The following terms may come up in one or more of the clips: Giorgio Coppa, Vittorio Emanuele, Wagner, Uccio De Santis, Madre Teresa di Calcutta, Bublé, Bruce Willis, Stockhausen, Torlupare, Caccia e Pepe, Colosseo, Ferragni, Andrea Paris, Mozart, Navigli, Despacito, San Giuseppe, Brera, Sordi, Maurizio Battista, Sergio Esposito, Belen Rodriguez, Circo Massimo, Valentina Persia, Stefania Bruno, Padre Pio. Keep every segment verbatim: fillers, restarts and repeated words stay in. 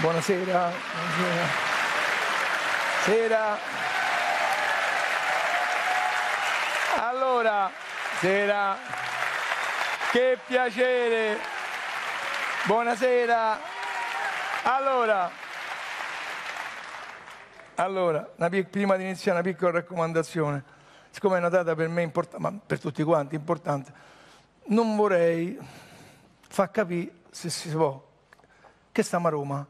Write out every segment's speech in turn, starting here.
Buonasera. Buonasera. Sera. Allora, sera. Che piacere. Buonasera. Allora. Allora, una prima di iniziare una piccola raccomandazione. Siccome è una data per me importante, ma per tutti quanti importante, non vorrei far capire, se si può, che stiamo a Roma.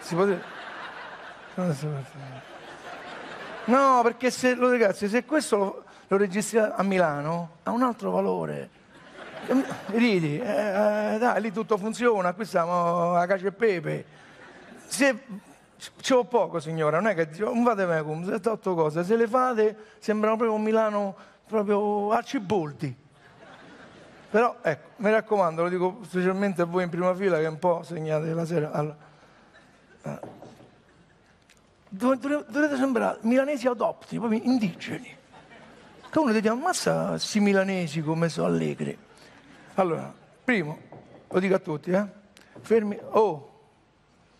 Si può dire? No, perché se, lo, ragazzi, se questo lo, lo registriamo a Milano, ha un altro valore. Ridi, eh, dai, lì tutto funziona, qui siamo a Caccia e Pepe. Se c'ho poco, signora, non è che non fate me come, se otto cose, se le fate sembrano proprio un Milano, proprio Arciboldi. Però, ecco, mi raccomando, lo dico specialmente a voi in prima fila, che un po' segnate la sera. Allora, dovete, dovete sembrare milanesi adopti, proprio indigeni. Che uno ti dice, ammazza questi milanesi come sono allegri. Allora, primo, lo dico a tutti, eh? Fermi, oh,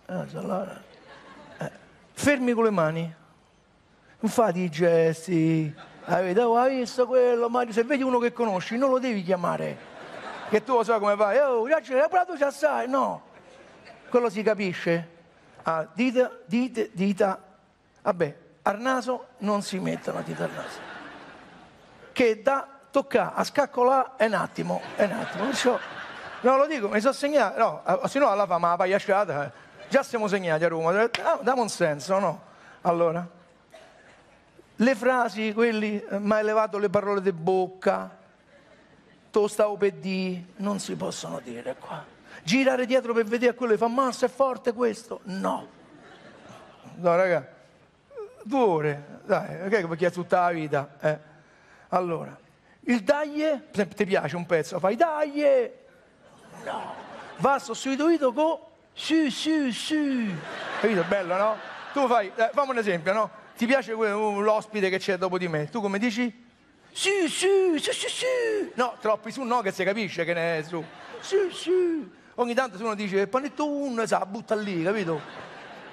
eh, fermi con le mani. Non fate i gesti. Avete oh, hai visto quello, Mario? Se vedi uno che conosci, non lo devi chiamare. Che tu lo sai come fai. Oh, però tu già sai. No. Quello si capisce. Ah, dita, dita, dita. Vabbè, al naso non si mettono dita al naso. Che da toccare a scaccolare è un attimo. È un attimo. Perciò, no, lo dico, mi sono segnato. No, se no alla fama la pagliacciata. Già siamo segnati a Roma. Ah, dammi un senso, no? Allora. Le frasi, quelli, mai levato le parole di bocca, to stavo per di, non si possono dire qua. Girare dietro per vedere quello che fa, massa è forte questo? No. No, raga, due ore, dai, okay, perché è tutta la vita. Eh. Allora, il daglie, per esempio, ti piace un pezzo, fai daglie. No. Va sostituito con su, su, su. Capito? Bello, no? Tu fai, eh, fammi un esempio, no? Ti piace l'ospite che c'è dopo di me? Tu come dici? Sì, sì, sì, sì, sì. No, troppi su no, che si capisce che ne è su. Sì, sì. Ogni tanto se uno dice, il panetto uno, sa, butta lì, capito?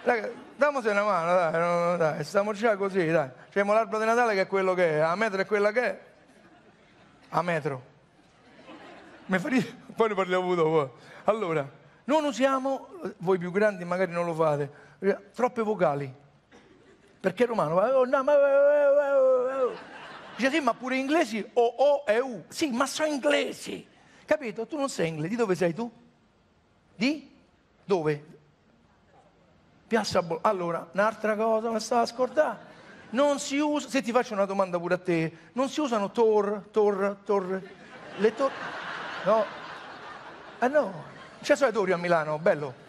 Raga, damose una mano, dai, no, dai, stiamo già così, dai. C'è l'albero di Natale che è quello che è, a metro è quella che è. A metro. Mi fa ridere? Poi ne parliamo dopo. Allora, non usiamo, voi più grandi magari non lo fate, troppe vocali. Perché il romano va, oh, no, ma... Dice, sì, ma pure inglesi, o, o, e, u. Sì, ma sono inglesi. Capito? Tu non sei inglese. Di dove sei tu? Di? Dove? Piazza Bologna. Allora, un'altra cosa mi stava a scordare. Non si usa... Se ti faccio una domanda pure a te, non si usano tor, tor, tor... Le tor... No. Ah, no. C'è solo i tori a Milano, bello.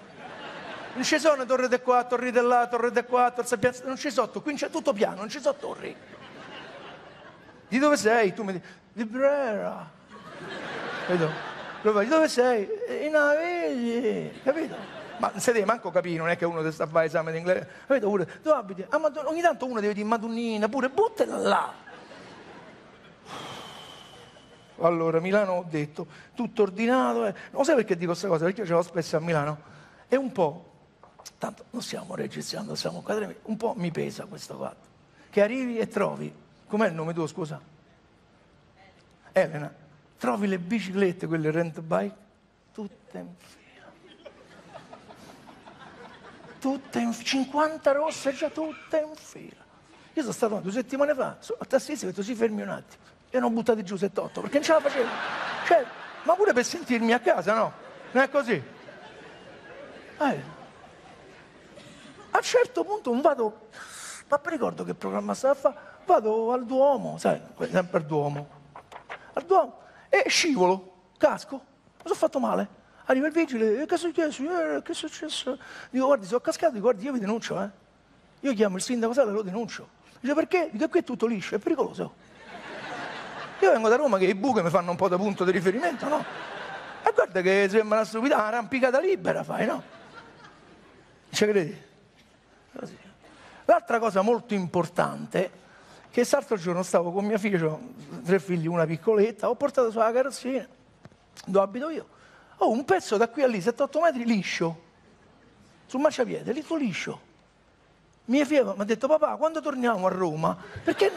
Non ci sono torri di qua, torri di là, torri di qua, torri di là, non ci sono, qui c'è tutto piano, non ci sono torri. Di dove sei? Tu mi dici, di Brera. Capito? Di dove sei? In Navigli, capito? Ma se devi manco capire, non è che uno ti sta a fare esame di inglese. Capito? Pure, dove abiti? Ah, ogni tanto uno deve dire Madonnina, pure buttala là. Allora, Milano ho detto, tutto ordinato. Eh. Non sai perché dico questa cosa? Perché io ce l'ho spesso a Milano. E un po'. Tanto non stiamo registrando, siamo qua, un po' mi pesa questo fatto. Che arrivi e trovi, com'è il nome tuo, scusa? Elena. Elena, trovi le biciclette, quelle rent bike, tutte in fila. Tutte in fila, cinquanta rosse già tutte in fila. Io sono stato due settimane fa, a tassista ho detto si fermi un attimo, e non buttate giù settantotto, perché non ce la facevo. Cioè, ma pure per sentirmi a casa, no? Non è così? Eh. A un certo punto non vado, ma mi ricordo che programma stava a fare, vado al Duomo, sai, sempre al Duomo, al Duomo, e scivolo, casco, mi sono fatto male, arriva il vigile, eh, che è successo, eh, che è successo, dico guardi sono cascato, dico guardi io vi denuncio, eh, io chiamo il sindaco Sala e lo denuncio, dice perché? Dico qui è tutto liscio, è pericoloso, io vengo da Roma che i buchi mi fanno un po' da punto di riferimento, no? E guarda che sembra una stupidità, una arrampicata libera fai, no? Ci credi? L'altra cosa molto importante che l'altro giorno stavo con mia figlia, ho tre figli, una piccoletta, ho portato sulla carrozzina dove abito io, ho un pezzo da qui a lì, settantotto metri liscio, sul marciapiede, lì sto liscio. Mia figlia mi ha detto, papà, quando torniamo a Roma? Perché...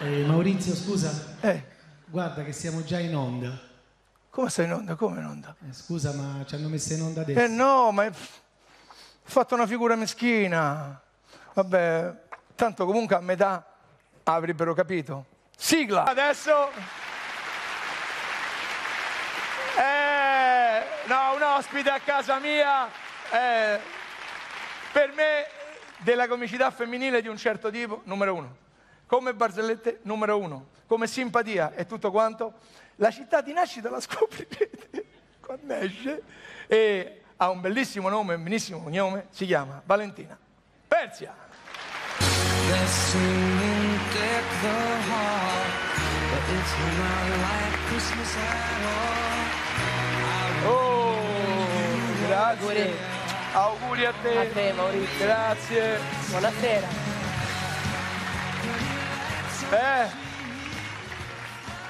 Eh, Maurizio, scusa, eh. guarda che siamo già in onda. Come sei in onda? Come in onda? Eh, scusa, ma ci hanno messo in onda adesso. Eh no, ma ho fatto una figura meschina. Vabbè, tanto comunque a metà avrebbero capito. Sigla! Adesso... Eh, no, un ospite a casa mia. Eh, per me... della comicità femminile di un certo tipo, numero uno. Come barzellette, numero uno. Come simpatia e tutto quanto. La città di nascita la scoprirete quando esce. E ha un bellissimo nome, un benissimo cognome. Si chiama Valentina Persia. Oh, grazie. Auguri a te. A te, Maurizio. Grazie. Buonasera. Eh,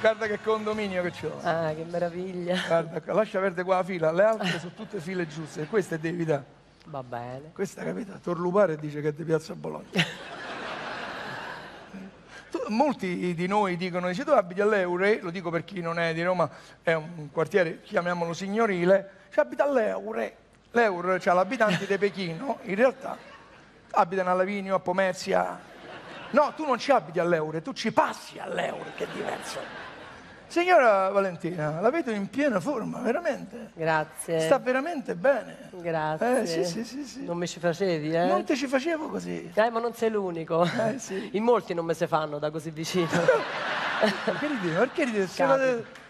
guarda che condominio che c'ho. Ah, che meraviglia. Guarda, lascia perdere qua la fila, le altre sono tutte file giuste, questa è di Evita. Va bene. Questa, capita, Torlupare dice che è di Piazza Bologna. tu, molti di noi dicono, dice, tu abiti all'Eure, lo dico per chi non è di Roma, è un quartiere, chiamiamolo signorile, cioè abita all'Eure. L'Eure, cioè l'abitanti di Pechino, in realtà abitano a Lavinio, a Pomezia. No, tu non ci abiti all'Eure, tu ci passi all'Eure, che è diverso. Signora Valentina, la vedo in piena forma, veramente. Grazie. Sta veramente bene. Grazie. Eh, sì, sì, sì, sì. Non mi ci facevi, eh? Non te ci facevo così. Dai, ma non sei l'unico. Eh, sì. In molti non me se fanno da così vicino. Perché ridete? Perché ridete? Siamo,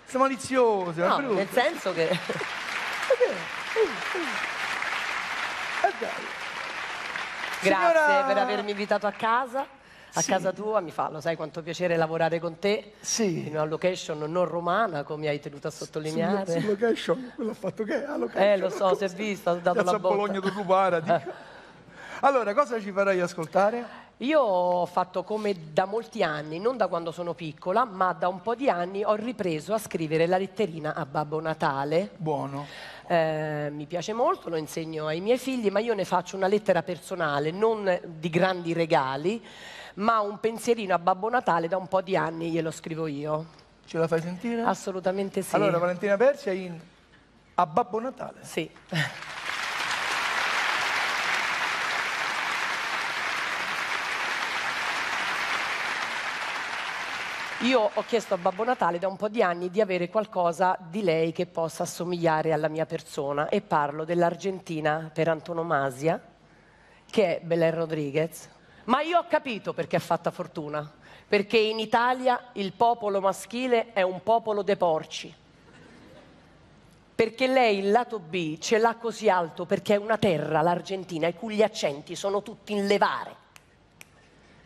siamo maliziosi. No, nel senso che... eh, dai. Grazie Signora... per avermi invitato a casa. A sì. casa tua mi fa, lo sai quanto piacere lavorare con te, sì. in una location non romana, come hai tenuto a sottolineare. Sì, sì, location, quello ha fatto che è la location. Eh, lo so, si è vista, ho dato Piazza la botta. Bologna tu rubara, dico. Allora, cosa ci farai ascoltare? Io ho fatto come da molti anni, non da quando sono piccola, ma da un po' di anni ho ripreso a scrivere la letterina a Babbo Natale. Buono. Eh, mi piace molto, lo insegno ai miei figli, ma io ne faccio una lettera personale, non di grandi regali, ma un pensierino a Babbo Natale da un po' di anni glielo scrivo io. Ce la fai sentire? Assolutamente sì. Allora, Valentina Persia in A Babbo Natale. Sì. Io ho chiesto a Babbo Natale da un po' di anni di avere qualcosa di lei che possa assomigliare alla mia persona e parlo dell'argentina per antonomasia, che è Belen Rodriguez. Ma io ho capito perché è fatta fortuna, perché in Italia il popolo maschile è un popolo de porci, perché lei il lato B ce l'ha così alto perché è una terra, l'Argentina, i cui gli accenti sono tutti in levare.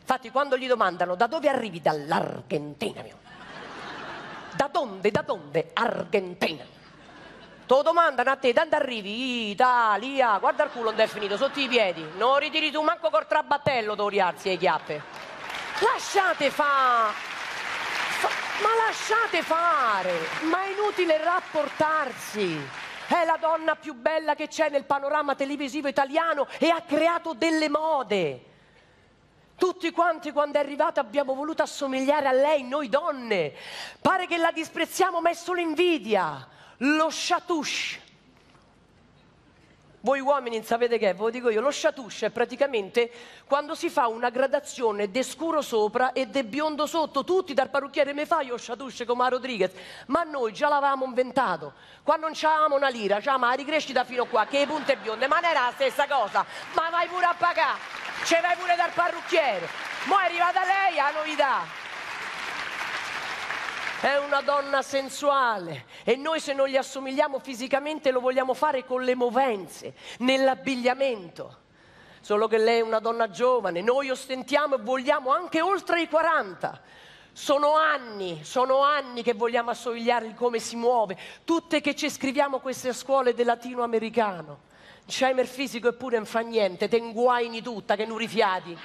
Infatti quando gli domandano da dove arrivi dall'Argentina, mio? Da donde, da donde, Argentina? Te domandano a te, da dove arrivi? Italia, guarda il culo, non è finito, sotto i piedi. Non ritiri tu manco col trabattello, tu rialzi le chiappe. Lasciate fa... fa... Ma lasciate fare! Ma è inutile rapportarsi. È la donna più bella che c'è nel panorama televisivo italiano e ha creato delle mode. Tutti quanti quando è arrivata abbiamo voluto assomigliare a lei, noi donne. Pare che la disprezziamo, ma è solo invidia. Lo chatouche, voi uomini sapete che è, ve lo dico io, lo chatouche è praticamente quando si fa una gradazione de scuro sopra e de biondo sotto, tutti dal parrucchiere mi fai lo chatouche come a Rodriguez, ma noi già l'avevamo inventato, qua non c'avevamo una lira, c'avevamo la ricrescita fino a qua, che le punte bionde, ma non era la stessa cosa, ma vai pure a pagare, ce vai pure dal parrucchiere, mo' è arrivata lei la novità. È una donna sensuale e noi se non gli assomigliamo fisicamente lo vogliamo fare con le movenze, nell'abbigliamento. Solo che lei è una donna giovane, noi ostentiamo e vogliamo anche oltre i quaranta. Sono anni, sono anni che vogliamo assomigliargli come si muove. Tutte che ci scriviamo queste scuole del latinoamericano. C'hai mer fisico eppure non fa niente, te inguaini tutta che non rifiati.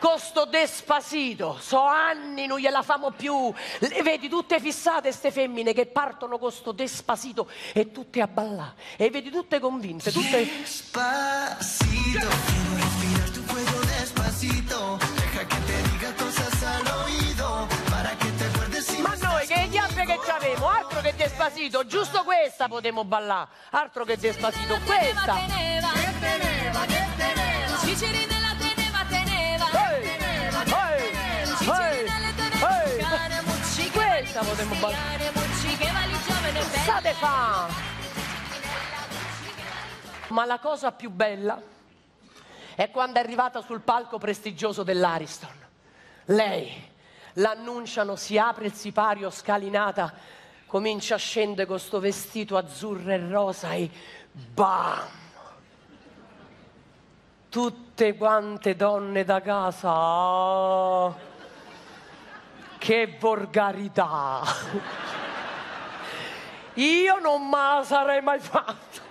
costo Despacito, so anni non gliela famo più, le vedi tutte fissate ste femmine che partono con sto Despacito e tutte a ballare, e vedi tutte convinte, tutte... Despacito, quiero respirar tu cuello despacito, deja que te diga cosas al oído, para que te acuerdes si... Ma noi che diavolo che ci avemo, altro che Despacito, giusto questa potemo ballare, altro che Despacito, questa! Che teneva, che teneva, che teneva, Cicerina la teneva, teneva, teneva, teneva, Cicerina la teneva, cane mucci, questa potemo ballare, mucci, che valigiame nel bello, state fa! Ma la cosa più bella è quando è arrivata sul palco prestigioso dell'Ariston. Lei, l'annunciano, si apre il sipario, scalinata, comincia a scendere con sto vestito azzurro e rosa e bam! Tutte quante donne da casa. Oh, che volgarità! Io non me la sarei mai fatta.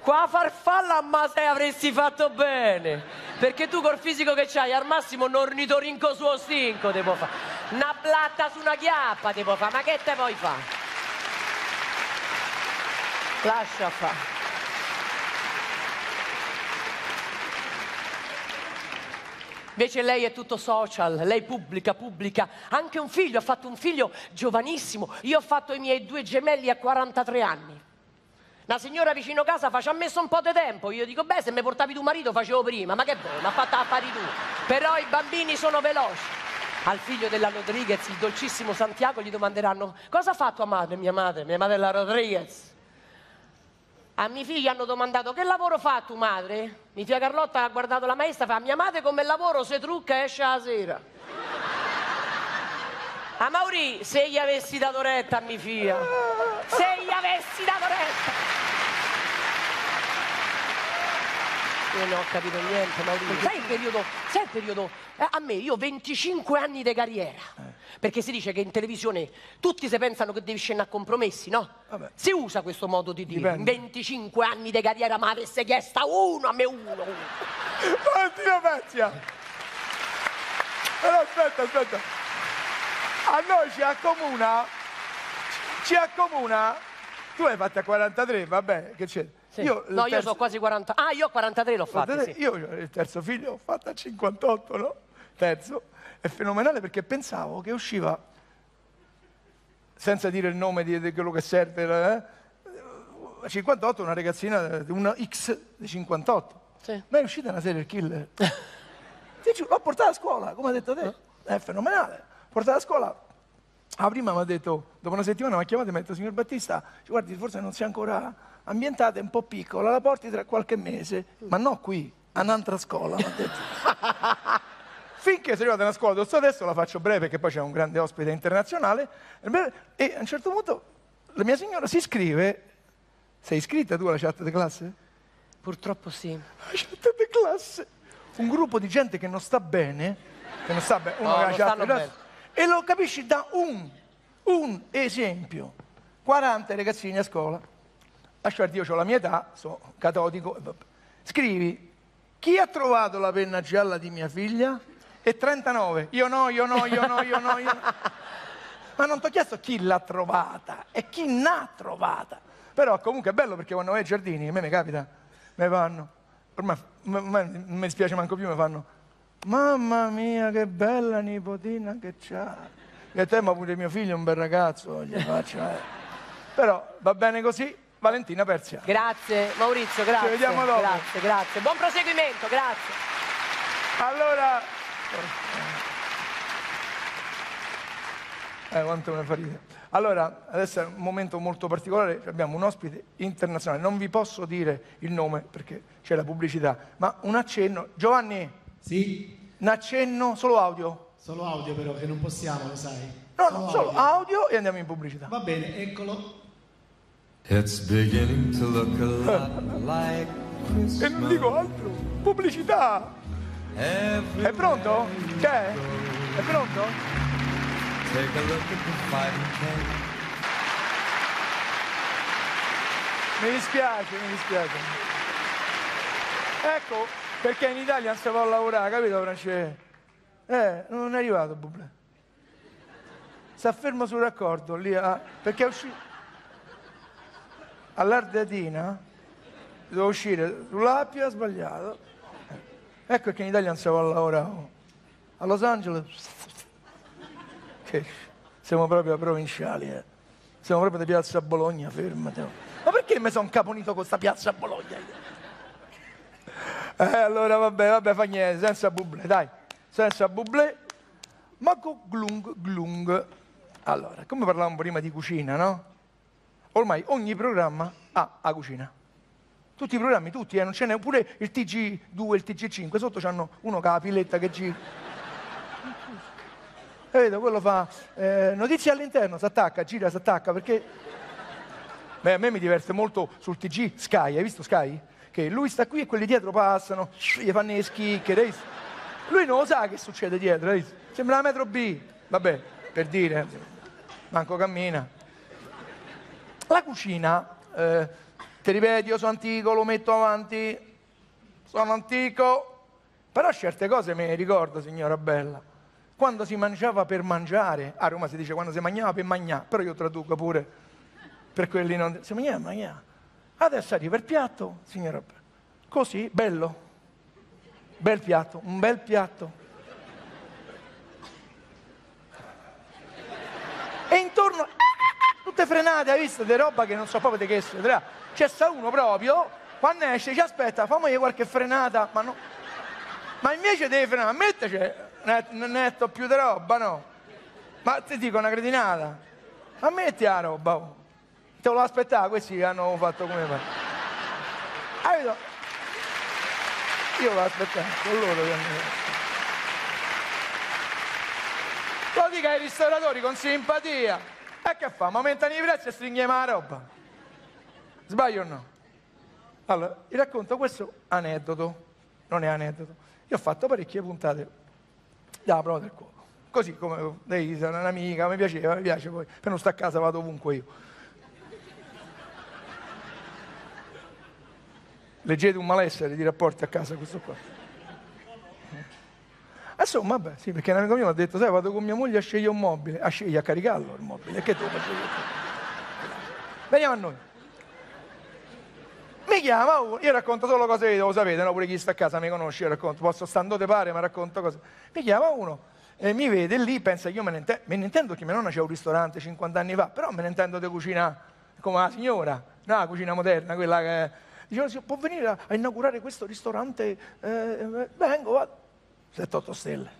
Qua farfalla, ma se avresti fatto bene, perché tu col fisico che c'hai al massimo un ornitorinco suo stinco te può fare, una blatta su una chiappa te può fare, ma che te puoi fare? Lascia fare. Invece lei è tutto social, lei pubblica, pubblica, anche un figlio, ha fatto un figlio giovanissimo, io ho fatto i miei due gemelli a quarantatré anni. La signora vicino casa fa, ci ha messo un po' di tempo, io dico, beh, se mi portavi tuo marito facevo prima, ma che vuoi, mi ha fatta affari tu. Però i bambini sono veloci. Al figlio della Rodriguez, il dolcissimo Santiago, gli domanderanno, cosa ha fatto a madre, mia madre, mia madre la Rodriguez? A mia figlia hanno domandato, che lavoro fa tua madre? Mia figlia Carlotta ha guardato la maestra, fa, mia madre come lavoro se trucca e esce la sera. A Mauri, se gli avessi dato retta a mia figlia, se gli avessi dato retta. Io non ho capito niente, Maurizio. Sai il periodo? Sai il periodo? Eh, a me, io ho venticinque anni di carriera. Eh. Perché si dice che in televisione tutti si pensano che devi scendere a compromessi, no? Vabbè. Si usa questo modo di dire. Dipende. venticinque anni di carriera, ma avesse chiesto uno, a me uno. uno. Valentina Persia! Però aspetta, aspetta. A noi ci accomuna... Ci accomuna... Tu l'hai fatta a quarantatré, vabbè, che c'è? Sì. Io, no, terzo... io sono quasi quaranta. Ah, io quarantatré l'ho fatta, sì. Io il terzo figlio l'ho fatta a cinquantotto, no? Terzo. È fenomenale perché pensavo che usciva, senza dire il nome di, di quello che serve, eh? cinquantotto, una ragazzina, una X di cinquantotto. Sì. Ma è uscita una serial killer. L'ho portata a scuola, come ha detto te. È fenomenale. Portata a scuola. Ah, prima mi ha detto, dopo una settimana mi ha chiamato e mi ha detto, signor Battista, guardi, forse non si è ancora... ambientata, è un po' piccola, la porti tra qualche mese, ma no qui, a un'altra scuola. Finché sono arrivata a una scuola dove sto adesso, la faccio breve perché poi c'è un grande ospite internazionale, e a un certo punto la mia signora si iscrive. Sei iscritta tu alla chat di classe? Purtroppo sì. La chat di classe? Un gruppo di gente che non sta bene, che non sta bene, uno no, che la chat di classe, e lo capisci da un, un esempio. quaranta ragazzini a scuola. Io ho la mia età, sono catodico. Scrivi, chi ha trovato la penna gialla di mia figlia? E trentanove, io no, io no, io no, io no, io no. Ma non ti ho chiesto chi l'ha trovata e chi n'ha trovata. Però comunque è bello perché quando vai ai giardini, a me mi capita, mi fanno, ormai non mi dispiace manco più, mi fanno, mamma mia che bella nipotina che c'ha. E te, ma pure mio figlio è un bel ragazzo, gli faccio, eh. Però va bene così. Valentina Persia. Grazie, Maurizio, grazie. Ci vediamo dopo. Grazie, grazie. Buon proseguimento, grazie. Allora... Eh, quanto me ne fa ridere. Allora, adesso è un momento molto particolare, abbiamo un ospite internazionale, non vi posso dire il nome perché c'è la pubblicità, ma un accenno. Giovanni? Sì? Un accenno, solo audio? Solo audio però, che non possiamo, lo sai. No, no, solo audio, audio e andiamo in pubblicità. Va bene, eccolo. It's beginning to look a lot like Christmas. E non dico altro, pubblicità! È pronto? Che è? È pronto? Take a look at the fighting game. Mi dispiace, mi dispiace. Ecco, perché in Italia non si può lavorare, capito Francesco? Eh, non è arrivato Bublé. Si afferma sul raccordo lì, a... perché è uscito all'Ardetina, devo uscire sull'Appia, sbagliato. Ecco perché in Italia non si può lavorare. A Los Angeles, che siamo proprio provinciali, eh. Siamo proprio di piazza Bologna, fermati. Ma perché mi sono caponito con sta piazza Bologna? Eh, allora vabbè, vabbè, fa niente, senza Bublé, dai, senza Bublé, ma con glung, glung. Allora, come parlavamo prima di cucina, no? Ormai ogni programma ha la cucina. Tutti i programmi, tutti, eh, non ce n'è, pure il T G due, il T G cinque, sotto c'hanno uno che ha la pilletta che gira. E vedo, quello fa eh, notizie all'interno, si attacca, gira, si attacca, perché beh, a me mi diverte molto sul T G Sky, hai visto Sky? Che lui sta qui e quelli dietro passano, gli fanno le schicche, lui non lo sa che succede dietro, hai visto? Sembra la metro B, vabbè, per dire, manco cammina. La cucina, eh, ti ripeto, io sono antico, lo metto avanti, sono antico, però certe cose me le ricordo, signora bella. Quando si mangiava per mangiare, a Roma si dice quando si mangiava per mangiare, però io traduco pure per quelli non... Si mangiava per mangiare. Adesso arriva il piatto, signora. Così, bello. Bel piatto, un bel piatto. E intorno... Tutte frenate, hai visto? Di roba che non so proprio di che si vedrà. C'è sta uno proprio, quando esce, ci aspetta, fammi qualche frenata, ma no... Ma invece devi frenare, metteci... Netto più di roba, no? Ma ti dico una cretinata. Ma metti la roba, oh. Te lo aspettavo, questi hanno fatto come me. Ah, vedo. Io lo aspettavo, con loro che hanno... Lo dica ai ristoratori con simpatia. E che fa? Ma aumentano i prezzi e stringhiamo la roba. Sbaglio o no? Allora, vi racconto questo aneddoto. Non è aneddoto. Io ho fatto parecchie puntate... dalla prova del cuoco, così come lei è un'amica, mi piaceva, mi piace poi, per non stare a casa vado ovunque io. Leggete un malessere di rapporti a casa questo qua. Insomma, vabbè, sì, perché un amico mio mi ha detto, sai, vado con mia moglie a scegliere un mobile, a scegliere, a caricarlo il mobile, che devo fare? Veniamo a noi. Mi chiama, io racconto solo cose che lo sapete, no? Pure chi sta a casa mi conosce, io racconto, posso stando te pare, ma racconto cose. Mi chiama uno e mi vede lì, pensa che io me ne, inte me ne intendo, perché mia nonna c'è un ristorante cinquanta anni fa, però me ne intendo di cucina come la signora, no, la cucina moderna, quella che... Dicevo, può venire a, a inaugurare questo ristorante? Eh, vengo, vado. sette otto stelle.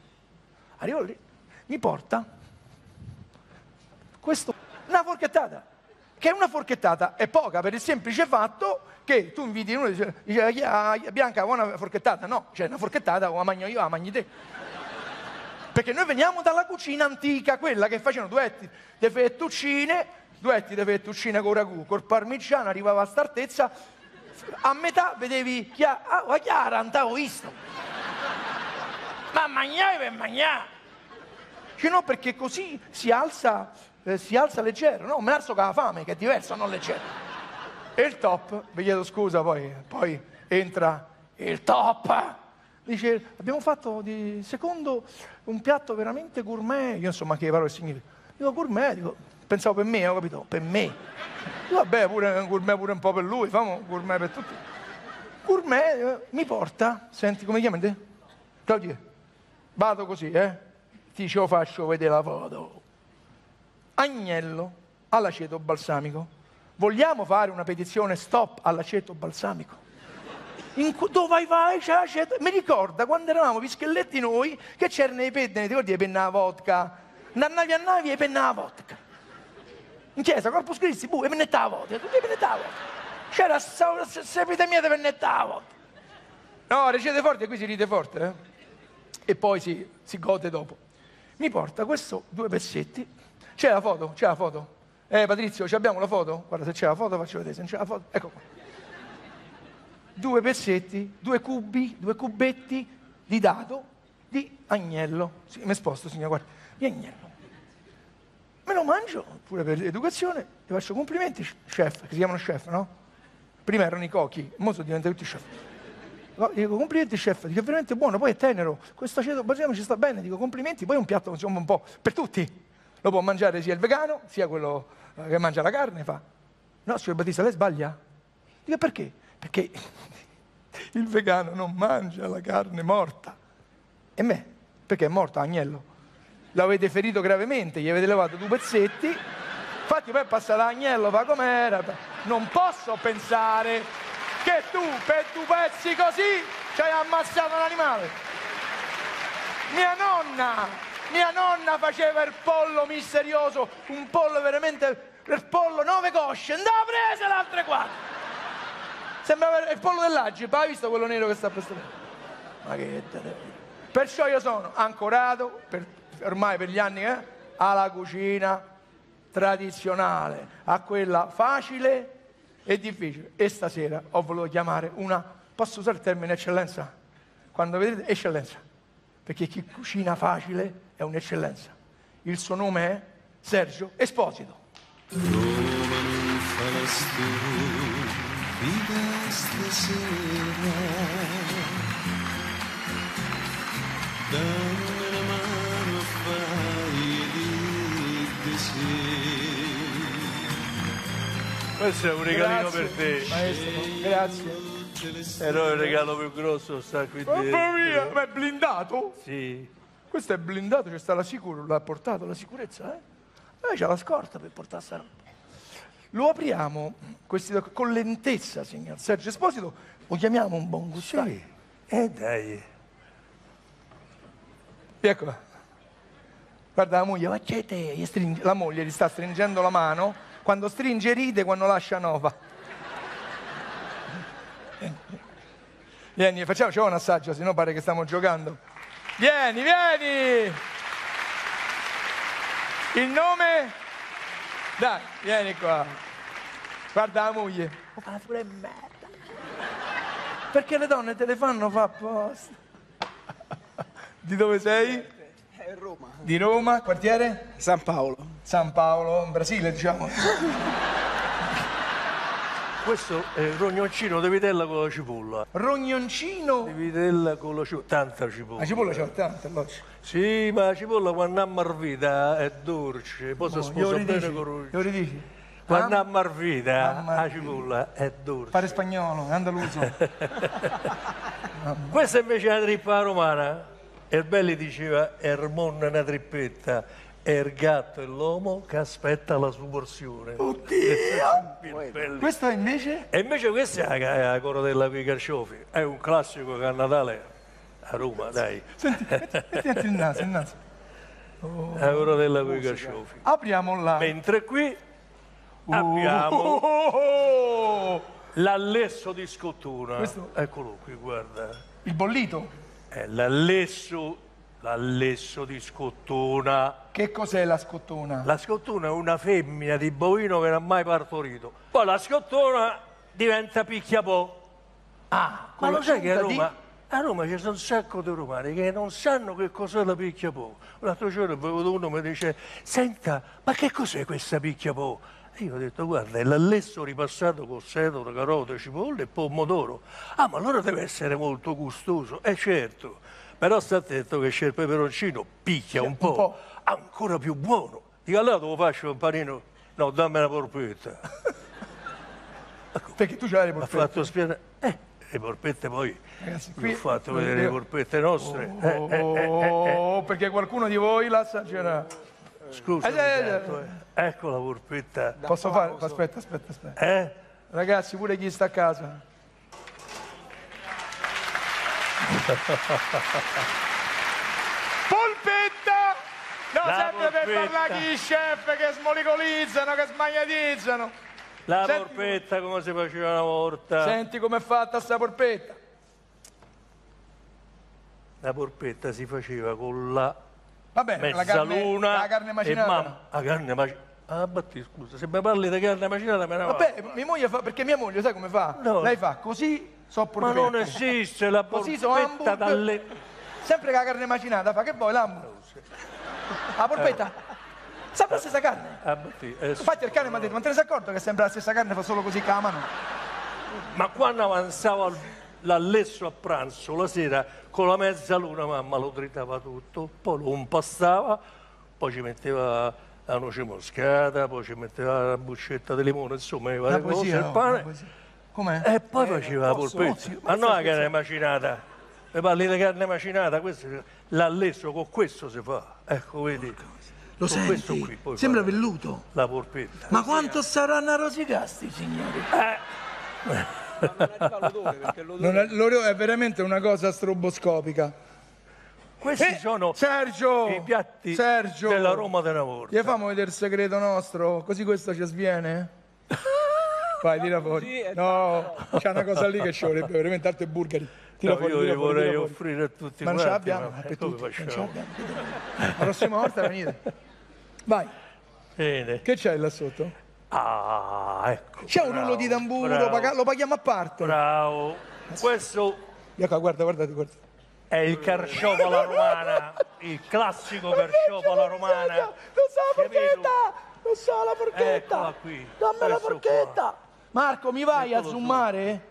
Arrivo lì, mi porta questo, una forchettata, che è una forchettata, è poca per il semplice fatto... che tu inviti uno e dice, dice ah, Bianca vuoi una forchettata? No, cioè una forchettata o la mangio io, la mangi te. Perché noi veniamo dalla cucina antica, quella che facevano duetti di fettuccine, duetti di fettuccine con ragù, col parmigiano, arrivava a startezza, a metà vedevi chia, ah, la chiara, non t'avevo visto. Ma mangiai per mangiare. Cioè no, perché così si alza, eh, si alza leggero, no? Me alzo con la fame, che è diverso, non leggero. E il top, vi chiedo scusa, poi, poi entra il top, dice, abbiamo fatto di secondo un piatto veramente gourmet, io insomma che parole significa? Dico gourmet, dico, pensavo per me, ho capito, per me. Vabbè, pure un gourmet pure un po' per lui, famo un gourmet per tutti. Gourmet eh, mi porta, senti come chiamate? Claudio, vado così, eh, ti ce lo faccio vedere la foto. Agnello all'aceto balsamico. Vogliamo fare una petizione stop all'aceto balsamico? In dove vai? C'è l'aceto? Mi ricorda quando eravamo pischelletti noi che c'erano i penne, ti ricordi, le penne alla vodka? Andavi a navi e penne alla vodka. In chiesa, Corpus Christi, bu, e pennetta alla vodka, tutti pennetta alla vodka. C'era questa epidemia di pennetta alla vodka. No, recite forte e qui si ride forte, eh? E poi si, si gode dopo. Mi porta questo, due pezzetti. C'è la foto, c'è la foto. Eh Patrizio, ci abbiamo la foto? Guarda, se c'è la foto faccio vedere, se non c'è la foto, ecco qua. Due pezzetti, due cubi, due cubetti di dado di agnello. Sì, mi sposto signora, guarda, di agnello. Me lo mangio, pure per l'educazione, ti faccio complimenti, chef, che si chiamano chef, no? Prima erano i cuochi, ora sono diventati tutti chef. dico complimenti chef, dico è veramente buono, poi è tenero, questo aceto basilico ci sta bene, dico complimenti, poi è un piatto insomma un po' per tutti, lo può mangiare sia il vegano, sia quello che mangia la carne, fa. No, signor Battista, lei sbaglia? Dico perché? Perché il vegano non mangia la carne morta. E me? Perché è morto, agnello. L'avete ferito gravemente, gli avete levato due pezzetti, infatti poi passa l'agnello, fa com'era. Non posso pensare che tu, per due pezzi così, ci hai ammazzato un animale. Mia nonna, mia nonna faceva il pollo misterioso, un pollo veramente, il pollo nove cosce, andava presa l'altra quattro. Sembrava il pollo dell'Agip, hai visto quello nero che sta per stare? Ma che te... Perciò io sono ancorato, per... ormai per gli anni, eh, alla cucina tradizionale, a quella facile e difficile. E stasera ho voluto chiamare una, posso usare il termine eccellenza? Quando vedete, eccellenza, perché chi cucina facile è un'eccellenza. Il suo nome è Sergio Esposito. Questo è un regalino, grazie, per te, maestro, grazie. Era il regalo più grosso, sta qui dentro. Mamma mia, ma è blindato? Sì. Questo è blindato, c'è sta la sicurezza, l'ha portato la sicurezza, eh? Lei c'ha la scorta per portare sta roba. Lo apriamo questi, con lentezza, signor Sergio Esposito, lo chiamiamo un buon gustaio. Sì, eh dai. Eccola. Guarda la moglie, ma c'è te, gli stringe, la moglie gli sta stringendo la mano. Quando stringe ride, quando lascia nova. Vieni, facciamo, facciamo un assaggio, sennò pare che stiamo giocando. Vieni, vieni! Il nome? Dai, vieni qua. Guarda la moglie. Ma fa pure merda. Perché le donne te le fanno fa apposta. Di dove sei? Roma. Di Roma, quartiere? San Paolo. San Paolo, in Brasile, diciamo. Questo è rognoncino di vitella con la cipolla. Rognoncino? Di vitella con la cipolla. Tanta cipolla. La cipolla c'ha tanta, oggi. Sì, ma la cipolla quando ammarvita è dolce, poi si sposa bene con lui. Lo ridici? Quando ammarvita la cipolla è dolce. Pare spagnolo, andaluso. Questa invece è la trippa romana. Erbelli diceva, Ermon è una trippetta, è il gatto e l'uomo che aspetta la sua porzione. Oddio! Questo invece? E invece questa è la, la corodella con i carciofi, è un classico che a Natale, a Roma, dai. Senti, metti il naso, il naso. Oh, la corodella con i carciofi. Apriamo la... Mentre qui oh. abbiamo oh, oh, oh. l'allesso di scottuna. Questo... Eccolo qui, guarda. Il bollito? L'allesso, l'allesso di scottona. Che cos'è la scottona? La scottona è una femmina di bovino che non ha mai partorito. Poi la scottona diventa picchiapò. Ah, ma lo sai che a Roma, di... a Roma c'è un sacco di romani che non sanno che cos'è la picchiapò. L'altro giorno venuto uno mi dice, senta, ma che cos'è questa picchiapò? Io ho detto, guarda, è l'allesso ripassato con sedano, carote, cipolle e pomodoro. Ah, ma allora deve essere molto gustoso, è eh, certo. Però sta attento che c'è il peperoncino, picchia un po', un po', ancora più buono. Dico, allora te lo faccio un panino? No, dammi una porpetta. Ecco, perché tu ce l'hai le porpette? Fatto spiegare... Eh, le porpette poi... Ragazzi, qui... ho fatto vedere Dio. Le porpette nostre. Oh, eh, eh, eh, eh, eh. Perché qualcuno di voi la assaggerà. Scusa, eh, eh, eh. ecco la porpetta. Posso fare? Aspetta, aspetta, aspetta. Eh? Ragazzi, pure chi sta a casa. Polpetta! No, la sempre porpetta. Per parlare con gli chef che smolicolizzano, che smagnatizzano. La senti porpetta come... come si faceva una volta. Senti com'è fatta sta porpetta. La porpetta si faceva con la... Vabbè, mezzaluna, la carne, la carne macinata. Mam, la carne macinata. Ah, Batti, scusa, se mi parli di carne macinata me la Vabbè, vado. Mia moglie fa, perché mia moglie sai come fa? No. Lei fa così, so porpetta. Ma non esiste la porpetta dalle... Sempre che la carne macinata fa, che vuoi, l'hamburger? La porpetta? Eh. Sembra la stessa carne. Ah, Batti, eh, infatti il cane mi ha detto, ma te ne sei accorto che sembra la stessa carne, fa solo così con la mano? Ma quando avanzava... l'ha lesso a pranzo la sera con la mezzaluna, mamma lo tritava tutto, poi lo impastava, poi ci metteva la noce moscata, poi ci metteva la buccetta di limone, insomma, le varie cose, il pane. Com'è? E poi eh, faceva la polpetta. Ma non la carne macinata, le parli di carne macinata, l'allesso con questo si fa, ecco, vedi. Lo con senti? Qui, poi sembra velluto. La polpetta. Ma quanto saranno rosicasti, signori? Eh. Ma non arriva l'odore, perché l'odore... L'odore è veramente una cosa stroboscopica. Questi eh, sono Sergio, i piatti Sergio, della Roma della volta. Gli famo vedere il segreto nostro, così questo ci sviene? Vai, tira fuori. No, c'è una cosa lì che ci vorrebbe veramente, altri burgeri. Tira no, fuori, io tira li vorrei fuori, offrire a tutti. Ma non ce l'abbiamo, ma per tutti, non ce l'abbiamo. La prossima volta venite. Vai. Bene. Che c'è là sotto? Ah, ecco. C'è un rullo di tamburo, bravo. Lo paghiamo a parte. Bravo. Questo... Ecco, guarda, guardate, guarda. È il carciofo alla romana, il classico carciofo alla romana. Non so la porchetta, non so la porchetta. Dammi la porchetta. Marco, mi vai a zoomare?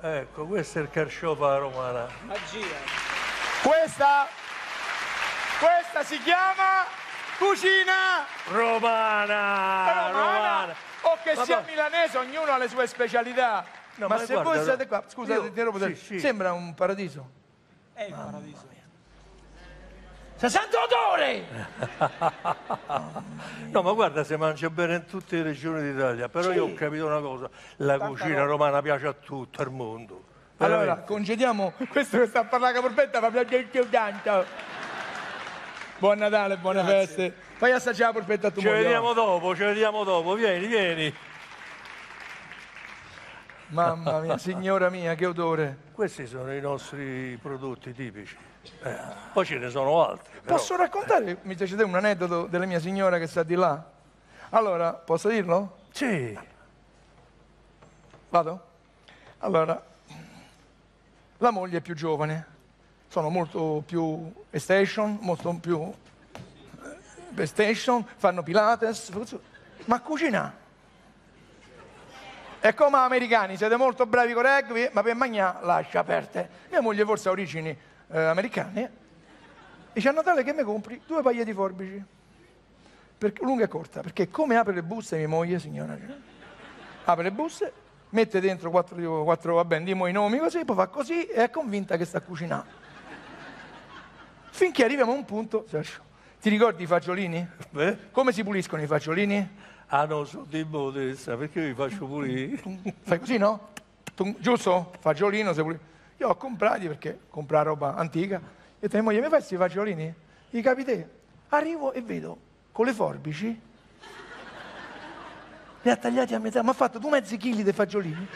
Ecco, questo è il carciofo alla romana. Magia. Questa, questa si chiama cucina romana. Romana. O che sia milanese, ognuno ha le sue specialità. No, ma, ma se guarda, voi siete qua, scusate, io, sì, sì. Sembra un paradiso. È il paradiso. Si sente odore! No, ma guarda, si mangia bene in tutte le regioni d'Italia, però sì. Io ho capito una cosa, la Tanta cucina roba. romana piace a tutto il mondo. Allora, veramente. Congediamo questo che sta a parlare la polpetta, ma piace anche il tanto. Buon Natale, buone Grazie. feste. Fai assaggiare la polpetta a tu. Ci mondo. vediamo dopo, ci vediamo dopo, vieni, vieni. Mamma mia, signora mia, che odore. Questi sono i nostri prodotti tipici. Eh, poi ce ne sono altri. Però. Posso raccontare, mi piace, un aneddoto della mia signora che sta di là? Allora, posso dirlo? Sì. Vado? Allora, la moglie è più giovane. Sono molto più station, molto più station, fanno pilates, ma cucina. E come americani, siete molto bravi con rugby, ma per mangiare lascia aperte. Mia moglie forse ha origini eh, americane. Dice a Natale che mi compri due paia di forbici, per, lunga e corta, perché come apre le buste mia moglie, signora, apre le buste, mette dentro quattro, quattro va bene, dimo i nomi così, poi fa così e è convinta che sta cucinando. Finché arriviamo a un punto, ti ricordi i fagiolini? Beh. Come si puliscono i fagiolini? Ah no, sono di modessa, perché io vi faccio pulire? Fai così, no? Giusto? Fagiolino, se pulire. Io ho comprati perché comprare roba antica. E te moglie, mi fai questi fagiolini? Gli capite? Arrivo e vedo, con le forbici, li ha tagliati a metà, mi ha fatto due mezzi chili di fagiolini.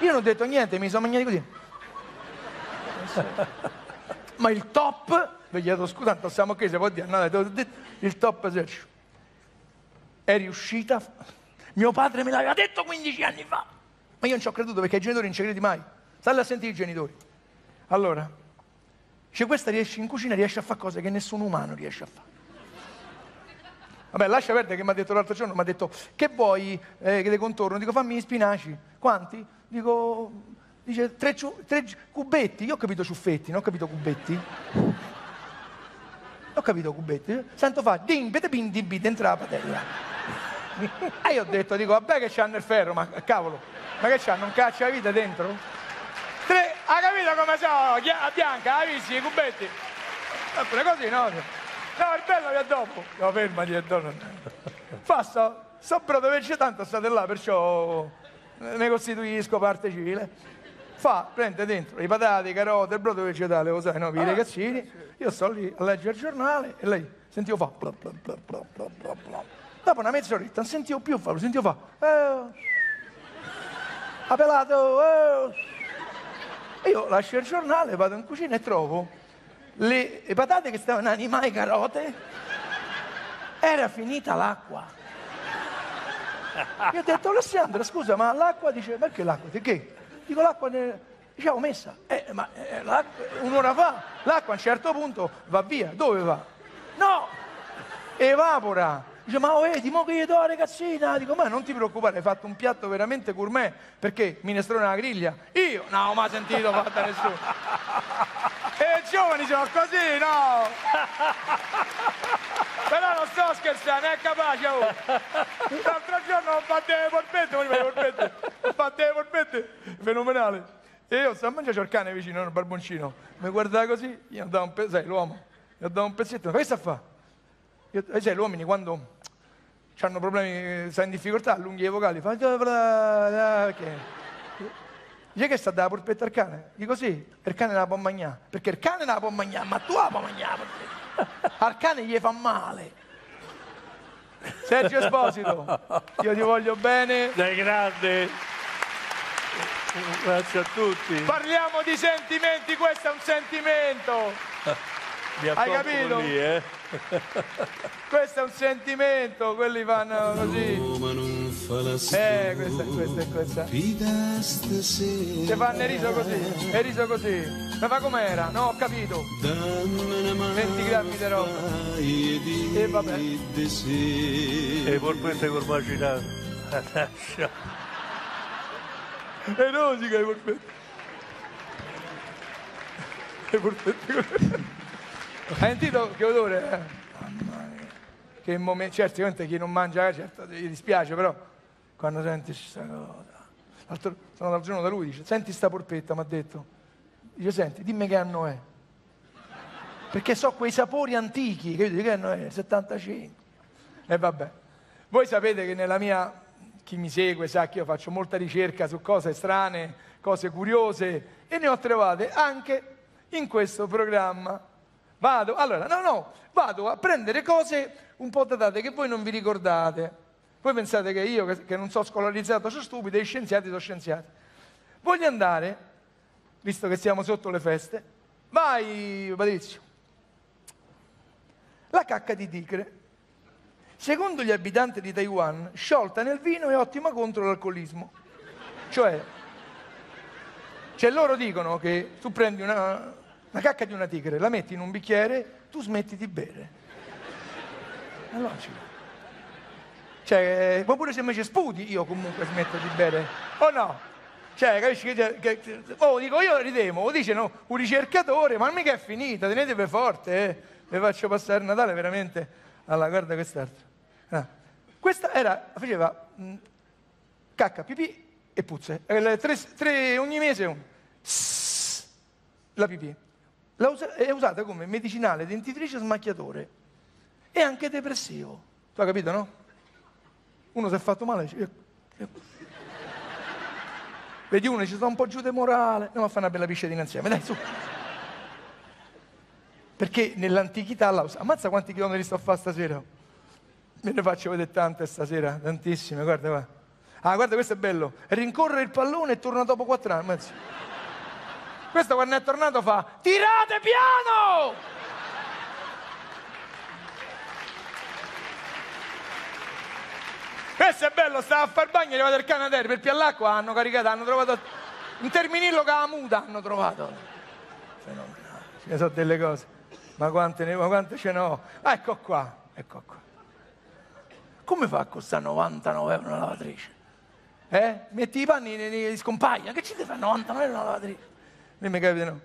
Io non ho detto niente, mi sono mangiati così. Ma il top, vi chiedo scusa, tanto siamo qui, se può dire, no, il top è... è riuscita, mio padre me l'aveva detto quindici anni fa, ma io non ci ho creduto perché ai genitori non ci credi mai, stai a sentire i genitori. Allora, se questa riesce in cucina, riesce a fare cose che nessun umano riesce a fare. Vabbè, lascia perdere che mi ha detto l'altro giorno, mi ha detto, che vuoi eh, che te contorno? Dico, fammi gli spinaci. Quanti? Dico, dice, tre, tre cubetti, io ho capito ciuffetti, non ho capito cubetti. Ho capito cubetti, sento fa, ding, bete, bing, ding, bing, dentro la padella. E io ho detto, dico, vabbè che c'hanno il ferro, ma cavolo, ma che c'hanno, un caccia la vita dentro? Tre, hai capito come so, a bianca, hai visto i cubetti? Oppure così, no? No, il bello è dopo. No, fermati, è dopo. Fa so, so proprio perché tanto state là, perciò ne costituisco parte civile. Fa, prende dentro le patate, le carote, il brodo vegetale, lo sai, no? Per i ragazzini. Io sto lì a leggere il giornale e lei sentivo fa, bla bla bla bla bla bla bla. Dopo una mezz'oretta non sentivo più farlo, sentivo fa... Oh, ha pelato... Oh. Io lascio il giornale, vado in cucina e trovo le, le patate che stavano animai carote, era finita l'acqua. Io ho detto, Alessandra, scusa, ma l'acqua... Dice, perché l'acqua? Perché? Dico, l'acqua... Ne... Dicevo, messa. Eh, ma eh, un'ora fa l'acqua a un certo punto va via. Dove va? No! Evapora! Dice, ma lo vedi, mo che gli do ragazzina? Dico, ma non ti preoccupare, hai fatto un piatto veramente gourmet, perché minestrone alla griglia? Io non ho mai sentito fatta nessuno. E i giovani sono così, no? Però non sto scherzando, è capace, oh. L'altro giorno ho fatto le polpette, ho fatto le polpette, fenomenale. E io stavo mangiando il cane vicino, il barboncino, mi guardava così, io davo un pezzetto, sai, l'uomo, gli ho dato un pezzetto, ma che sta a fare? Io, sai, gli uomini quando hanno problemi, stanno in difficoltà, allunghi le vocali, fanno... Dice che sta a dare la polpetta al cane? Dico sì, il cane la può mangiare, perché il cane la può mangiare, ma tu la puoi mangiare, al cane gli fa male. Sergio Esposito, io ti voglio bene. Sei grande. Grazie a tutti. Parliamo di sentimenti, questo è un sentimento. Mi ha Hai capito? Lì, eh? Questo è un sentimento, quelli vanno così. Eh, questa, questa, questa. Se fanno il riso così, il riso così. Ma fa com'era? No, ho capito. venti grammi di roba. E vabbè. E polpette col macinato. E rosica le polpette. Le polpette. Hai sentito che odore? Eh? Mamma mia. Che momento. Certamente chi non mangia, certo, gli dispiace, però quando senti questa cosa. L'altro sono dal giorno da lui, dice, senti sta polpetta, mi ha detto. Dice, senti, dimmi che anno è. Perché so quei sapori antichi, capito? Che anno è? settantacinque. E vabbè. Voi sapete che nella mia... Chi mi segue sa che io faccio molta ricerca su cose strane, cose curiose, e ne ho trovate anche in questo programma. Vado, allora, no, no, vado a prendere cose un po' datate che voi non vi ricordate. Voi pensate che io, che, che non sono scolarizzato, sono stupido, e gli scienziati sono scienziati. Voglio andare, visto che siamo sotto le feste, vai, Patrizio. La cacca di tigre. Secondo gli abitanti di Taiwan, sciolta nel vino è ottima contro l'alcolismo. Cioè, cioè, loro dicono che tu prendi una, una cacca di una tigre, la metti in un bicchiere, tu smetti di bere. È logico. Cioè, oppure se invece sputi, io comunque smetto di bere. O oh no? Cioè, capisci che... che oh, dico, io ridemo, o dice no, un ricercatore, ma mica è finita, tenetevi forte, eh. Le faccio passare il Natale veramente... Allora, guarda quest'altra. Ah. Questa era, faceva mh, cacca, pipì e puzze. Eh, tre, tre ogni mese un... Sss, la pipì. La usa, è usata come medicinale, dentifricio, smacchiatore. E anche depressivo. Tu hai capito, no? Uno si è fatto male. Dice, vedi uno, ci sta un po' giù di morale. Andiamo a fare una bella pisciatina insieme, dai, su. Perché nell'antichità la usava. Ammazza quanti chilometri sto a fare stasera. Me ne faccio vedere tante stasera, tantissime, guarda qua. Ah, guarda, questo è bello. Rincorre il pallone e torna dopo quattro anni. Ammazza. Questo quando è tornato fa, tirate piano! Questo è bello, stava a far bagno, è arrivato il cane a terra, per piall'acqua hanno caricato, hanno trovato un terminillo che ha muta, hanno trovato. Fenomenale, ce ne sono delle cose. Ma quante, ne, ma quante ce n'ho? Ah, ecco qua, ecco qua. Come fa a costare novantanove euro una lavatrice? Eh? Metti i panni e scompaia. Che ci deve fare novantanove euro una lavatrice? Non mi capite, no?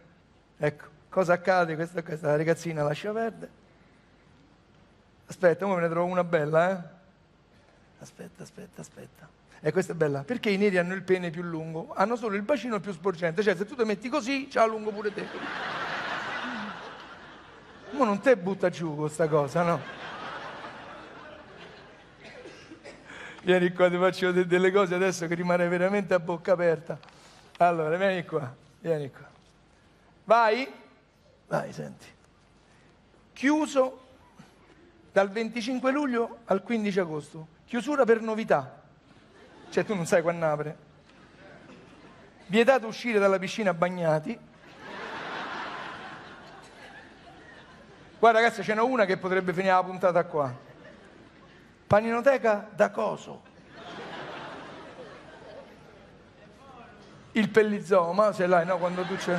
Ecco, cosa accade? Questa, questa la ragazzina lascia perdere. Aspetta, ora me ne trovo una bella, eh? Aspetta, aspetta, aspetta. E eh, questa è bella. Perché i neri hanno il pene più lungo? Hanno solo il bacino più sporgente. Cioè, se tu ti metti così, c'ha lungo pure te. Ma non te butta giù questa cosa, no? Vieni qua, ti faccio vedere delle cose adesso che rimane veramente a bocca aperta. Allora, vieni qua, vieni qua. Vai, vai, senti. Chiuso dal venticinque luglio al quindici agosto. Chiusura per novità. Cioè, tu non sai quando apre. Vietato uscire dalla piscina bagnati. Guarda ragazzi, ce n'è una che potrebbe finire la puntata qua. Paninoteca da coso. Il pellizoma, se l'hai, no? Quando tu c'è...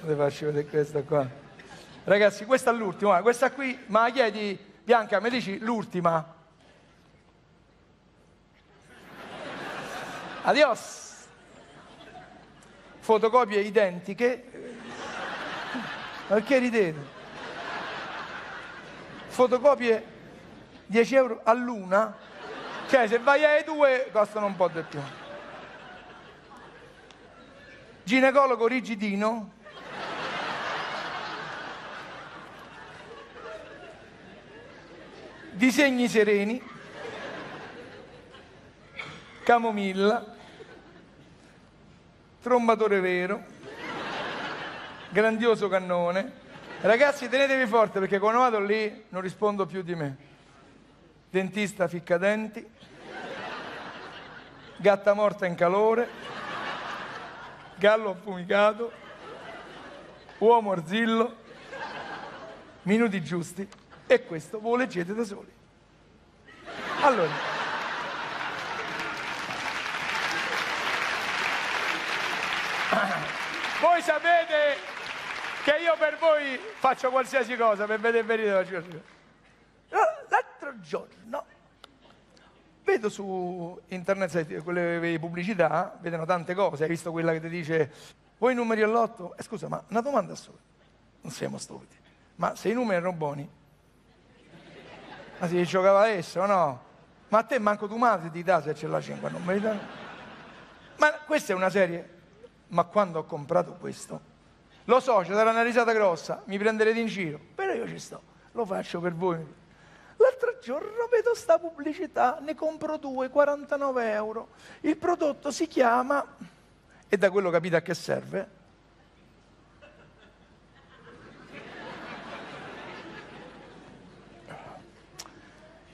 Ti faccio vedere questa qua. Ragazzi, questa è l'ultima. Questa qui, ma la chiedi Bianca, mi dici l'ultima? Adios! Fotocopie identiche. Perché ridete? Fotocopie dieci euro all'una. Cioè, se vai ai due, costano un po' di più. Ginecologo rigidino. Disegni sereni, camomilla, trombatore vero, grandioso cannone. Ragazzi, tenetevi forte, perché quando vado lì non rispondo più di me. Dentista ficcadenti, gatta morta in calore, gallo affumicato, uomo arzillo, minuti giusti. E questo voi leggete da soli. Allora, voi sapete che io per voi faccio qualsiasi cosa, per vedere verità. L'altro giorno vedo su internet quelle pubblicità, vedono tante cose. Hai visto quella che ti dice: voi numeri all'otto? Eh, scusa, ma una domanda sola. Non siamo stupidi, ma se i numeri erano buoni, ma si giocava esso o no? Ma a te manco tu madre ti dà se c'è la cinque, non me la... Ma questa è una serie. Ma quando ho comprato questo, lo so, ci sarà una risata grossa, mi prenderete in giro, però io ci sto, lo faccio per voi. L'altro giorno vedo sta pubblicità, ne compro due, quarantanove euro. Il prodotto si chiama, e da quello capite a che serve,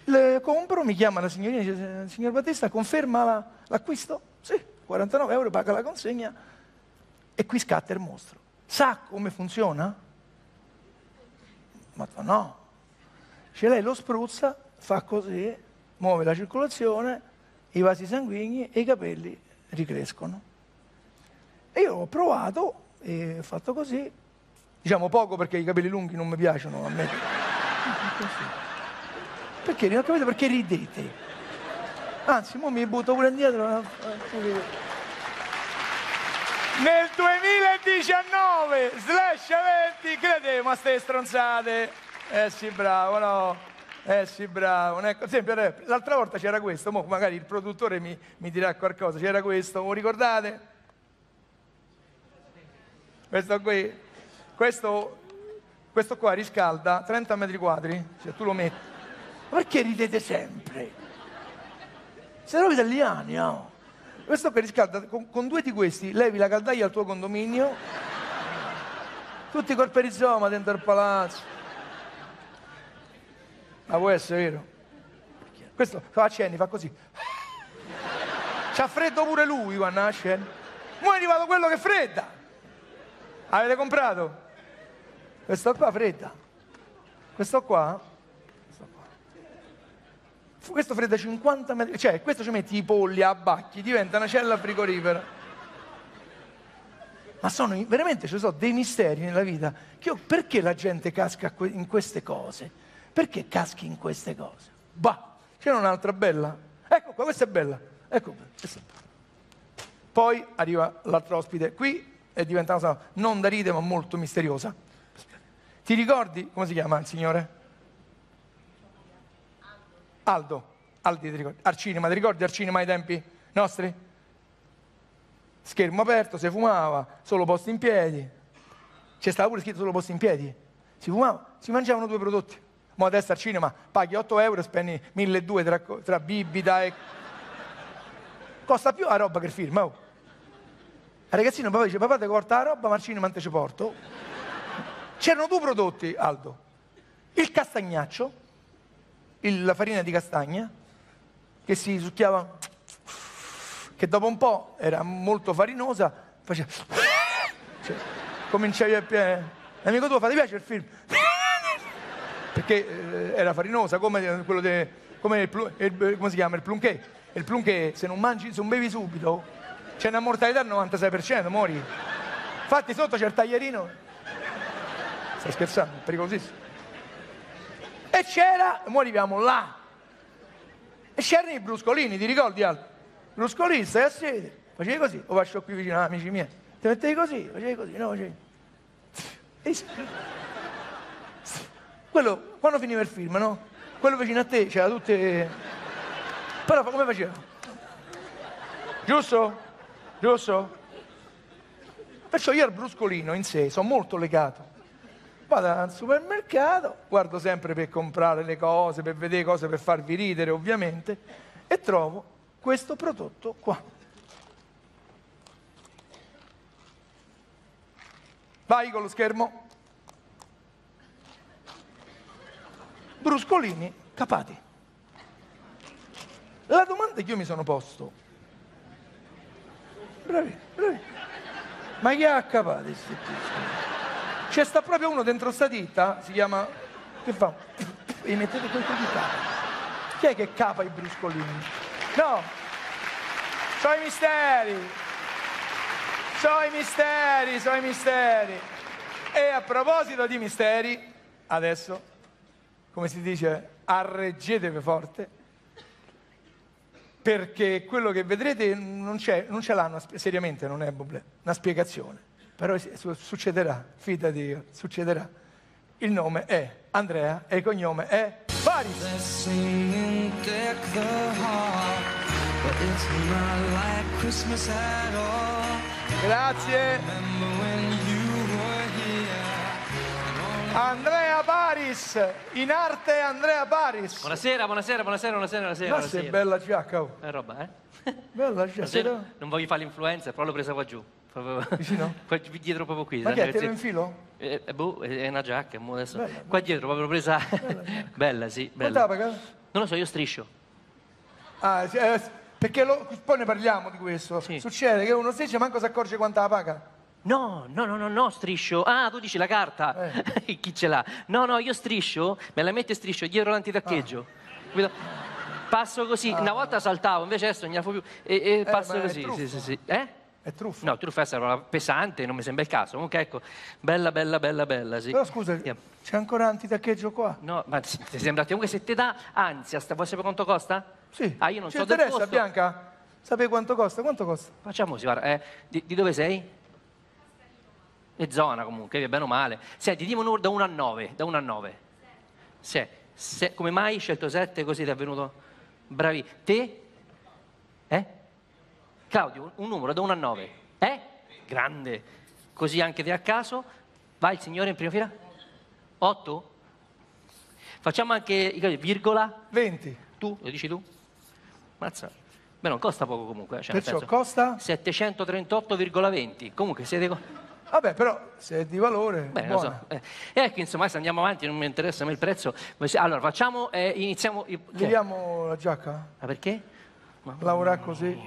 le compro, mi chiama la signorina, dice: signor Battista, conferma l'acquisto? Sì, quarantanove euro, paga la consegna. E qui scatta il mostro. Sa come funziona? Ma no. Cioè, lei lo spruzza, fa così, muove la circolazione, i vasi sanguigni e i capelli ricrescono. E io ho provato, e ho fatto così, diciamo poco perché i capelli lunghi non mi piacciono a me. Così. Perché? Non ho capito perché ridete. Anzi, mo mi butto pure indietro. Nel duemiladiciannove, slash venti, credevo a ste stronzate. Eh sì, bravo, no? Eh sì, bravo. Ecco, sempre, l'altra volta c'era questo, mo magari il produttore mi, mi dirà qualcosa. C'era questo, lo ricordate? Questo qui. Questo, questo qua riscalda trenta metri quadri, cioè tu lo metti. Perché ridete sempre? Siete proprio italiani, no? Questo che riscalda, con, con due di questi, levi la caldaia al tuo condominio, tutti col perizoma dentro il palazzo. Ma può essere vero? Questo fa accenni, fa così. C'ha freddo pure lui quando accenni. Mo' è arrivato quello che fredda. Avete comprato? Questo qua fredda. Questo qua... Questo fredda cinquanta metri, cioè questo ci metti i polli a bacchi, diventa una cella frigorifera. Ma sono, veramente ci sono dei misteri nella vita. Che io, perché la gente casca in queste cose? Perché caschi in queste cose? Bah, c'era un'altra bella. Ecco qua, questa è bella. Ecco questa. Poi arriva l'altro ospite. Qui è diventata non da ride ma molto misteriosa. Ti ricordi come si chiama il signore? Aldo, Aldi ti ricordi? Al cinema, ti ricordi al cinema ai tempi nostri? Schermo aperto, si fumava, solo posti in piedi. C'è stato pure scritto solo posti in piedi. Si fumava, si mangiavano due prodotti. Ma adesso al cinema paghi otto euro e spendi milleduecento tra, tra bibita e... Costa più la roba che il film, oh. Il ragazzino papà dice: papà ti porta la roba, ma al cinema non te ci porto. C'erano due prodotti, Aldo. Il castagnaccio, la farina di castagna, che si succhiava, che dopo un po' era molto farinosa, faceva... Cioè, cominciavi a piangere. L'amico tuo fa: ti piace il film? Perché eh, era farinosa, come quello de, come, il, il, come si chiama? Il plunché. Il plunché, se non mangi, se non bevi subito, c'è una mortalità del novantasei per cento, muori. Infatti sotto c'è il taglierino. Stai scherzando, è pericolosissimo. E c'era, e mo arriviamo là, e c'erano i bruscolini, ti ricordi Aldo? Bruscolini, stai a sedere, facevi così, lo faccio qui vicino, amici miei, ti mettevi così, facevi così, no, facevi... E... Quello, quando finiva il film, no? Quello vicino a te, c'era tutte... Però come faceva? Giusto? Giusto? Perciò io al bruscolino in sé sono molto legato. Vado al supermercato, guardo sempre per comprare le cose, per vedere cose, per farvi ridere ovviamente, e trovo questo prodotto qua. Vai con lo schermo. Bruscolini capati. La domanda che io mi sono posto. Bravi, bravi. Ma chi ha capati questi bruscolini? C'è sta proprio uno dentro sta ditta, si chiama... Che fa? E mettete questa ditta. Chi è che capa i bruscolini? No! Sono i misteri! Sono i misteri, sono i misteri! E a proposito di misteri, adesso, come si dice, arreggetevi forte, perché quello che vedrete non c'è, non ce l'hanno, seriamente non è una spiegazione. Però succederà, fidati, succederà. Il nome è Andrea e il cognome è Paris. Grazie. Andrea Paris, in arte Andrea Paris. Buonasera, buonasera, buonasera, buonasera, buonasera. Ma che bella giacca, oh. È roba, eh? Bella giacca. Non voglio fare l'influenza, però l'ho presa qua giù. Vicino? Qua dietro proprio qui. Ma che è, te lo infilo? Eh, boh, è una giacca, adesso. Bella, qua bella. Dietro proprio presa... Bella, bella sì, bella. Quant'è? Non lo so, io striscio. Ah, eh, perché lo... poi ne parliamo di questo. Sì. Succede che uno striscia manco si accorge quanto la paga. No, no, no, no, no, striscio. Ah, tu dici la carta. Eh. Chi ce l'ha? No, no, io striscio, me la metto e striscio dietro l'antitaccheggio. Ah. Passo così, ah. Una volta saltavo, invece adesso non ne fu più. E, e eh, passo così, sì, sì, sì. Eh? È truffa? No, truffa è una pesante, non mi sembra il caso. Comunque, ecco, bella, bella, bella, bella, sì. Però scusa, yeah. C'è ancora antitaccheggio qua? No, ma ti, ti sembra comunque se te dà ansia, vuoi sapere quanto costa? Sì. Ah, io non ci so del costo. Ci interessa, Bianca? Sapere quanto costa? Quanto costa? Facciamo così, guarda, eh, di, di dove sei? È zona comunque, bene o male. Senti, dimmi un da uno a nove, da uno a nove. Se, se, come mai hai scelto sette così ti è venuto? Bravi. Te? Eh? Claudio, un numero da uno a nove. Eh? Grande. Così anche te a caso. Vai il signore in prima fila. otto? Facciamo anche, virgola. venti. Tu, lo dici tu? Mazza. Beh, non costa poco comunque. Cioè, perciò nel senso, costa? settecentotrentotto virgola venti. Comunque siete... Vabbè, però, se è di valore, bene, lo so. Eh, ecco, insomma, se andiamo avanti, non mi interessa a me il prezzo. Allora, facciamo, eh, iniziamo... Vediamo la giacca. Ma perché? Lavorare così...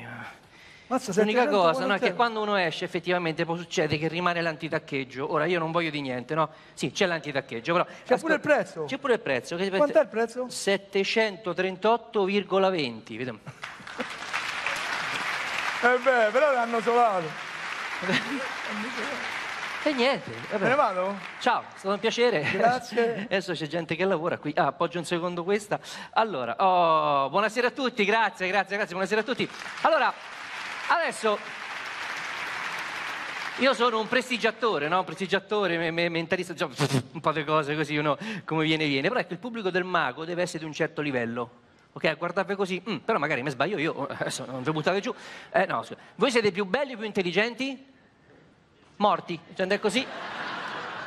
L'unica cosa no, è che quando uno esce effettivamente può succedere che rimane l'antitaccheggio. Ora io non voglio di niente, no? Sì, c'è l'antitaccheggio, però... C'è pure il prezzo? C'è pure il prezzo. Quant'è il prezzo? settecentotrentotto virgola venti. Vediamo. Eh beh, però l'hanno solato. E niente. Me ne vado? Ciao, è stato un piacere. Grazie. Adesso c'è gente che lavora qui. Ah, appoggio un secondo questa. Allora, oh, buonasera a tutti, grazie, grazie, grazie, buonasera a tutti. Allora... Adesso, io sono un prestigiatore, no? Un prestigiatore, me mentalista, già, un po' di cose così, uno come viene viene. Però ecco, il pubblico del mago deve essere di un certo livello. Ok, guardate così, mm, però magari mi sbaglio io, adesso non vi buttate giù. Eh, no, scusa. Voi siete più belli, più intelligenti? Morti, cioè è così?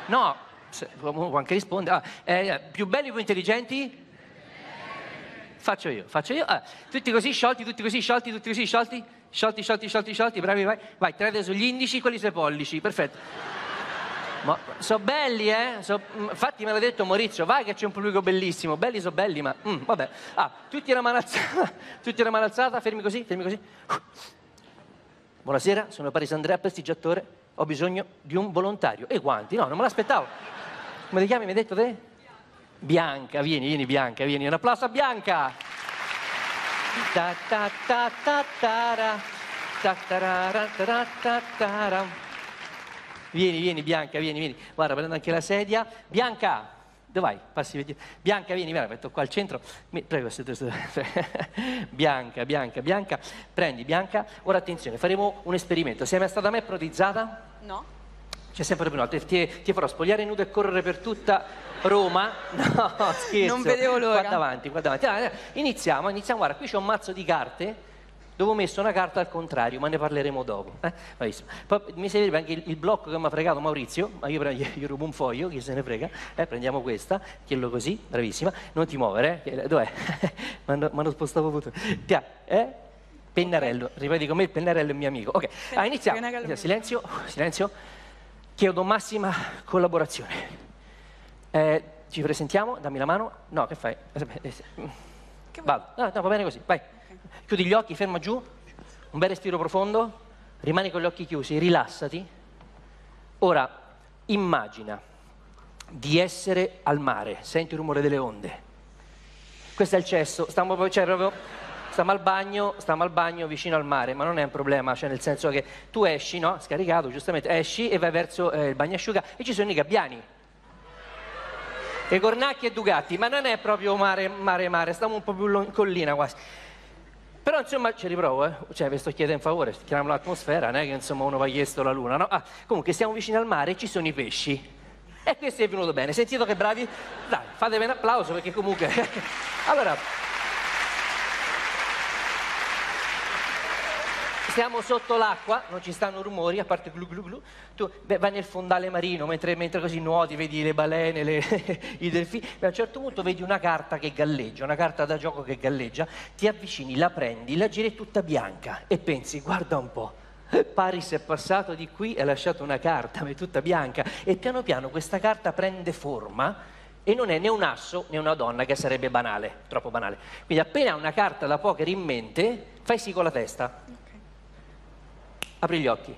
No, se, può anche rispondere. Ah, eh, più belli, più intelligenti? Faccio io, faccio io. Ah, tutti così sciolti, tutti così sciolti, tutti così sciolti. Sciolti, sciolti, sciolti, sciolti, bravi, vai. Vai, traete sugli indici, quelli sui pollici, perfetto. Ma so belli, eh? So, infatti me l'ha detto Maurizio, vai che c'è un pubblico bellissimo. Belli so belli, ma... Mm, vabbè. Ah, tutti la mano alzata, tutti la mano alzata, fermi così, fermi così. Buonasera, sono Paris Andrea, prestigiatore, ho bisogno di un volontario. E quanti? No, non me l'aspettavo. Come ti chiami, mi hai detto te? Bianca, vieni, vieni Bianca, vieni. Un applauso a Bianca. Ta ta ta ta ta ta ta ta ta. Vieni, vieni Bianca, vieni, vieni. Guarda, prendo anche la sedia. Bianca, Dove vai? Passi vedere. Bianca, vieni, vieni, metto qua al centro. Mi... Prego, se... Bianca, Bianca, Bianca. Prendi, Bianca. Ora attenzione, faremo un esperimento. Sei mai stata mai prodizzata? No. C'è sempre per un'altra. Ti, ti farò spogliare nudo e correre per tutta Roma. No, scherzo. Non vedevo l'ora. Qua davanti, qua davanti. Allora, iniziamo, iniziamo. Guarda, qui c'è un mazzo di carte dove ho messo una carta al contrario, ma ne parleremo dopo. Eh? Poi mi serve anche il, il blocco che mi ha fregato Maurizio, ma io gli, gli rubo un foglio, chi se ne frega. Eh, prendiamo questa, tienilo così, bravissima. Non ti muovere, eh? Dov'è? Mi hanno spostato tutto. Tiè, eh? Pennarello, ripeti con me, il pennarello è mio amico. Ok, ah, iniziamo. Iniziamo. Silenzio, silenzio. Chiedo massima collaborazione. Eh, ci presentiamo, dammi la mano. No, che fai? Che vado. No, no, va bene così, vai. Chiudi gli occhi, ferma giù, un bel respiro profondo, rimani con gli occhi chiusi, rilassati. Ora, immagina di essere al mare, senti il rumore delle onde. Questo è il cesso, stiamo proprio, cioè, proprio, stiamo al bagno, stiamo al bagno vicino al mare, ma non è un problema, cioè nel senso che tu esci, no? Scaricato, giustamente, esci e vai verso eh, il bagnasciuga e ci sono i gabbiani. E cornacchi e Dugatti, ma non è proprio mare, mare, mare, stiamo un po' più in collina quasi. Però insomma ci riprovo, eh? Cioè vi sto chiedendo in favore, chiamiamo l'atmosfera, non è che insomma uno va chiesto la luna, no? Ah, comunque siamo vicini al mare e ci sono i pesci. E questo è venuto bene, sentito che bravi? Dai, fatemi un applauso perché comunque... Allora... Siamo sotto l'acqua, non ci stanno rumori, a parte glu glu glu. Tu beh, vai nel fondale marino, mentre, mentre così nuoti, vedi le balene, le, i delfini. A un certo punto vedi una carta che galleggia, una carta da gioco che galleggia. Ti avvicini, la prendi, la giri tutta bianca e pensi, guarda un po', Paris è passato di qui e ha lasciato una carta, ma è tutta bianca. E piano piano questa carta prende forma e non è né un asso né una donna, che sarebbe banale, troppo banale. Quindi appena una carta da poker in mente, fai sì con la testa. Apri gli occhi,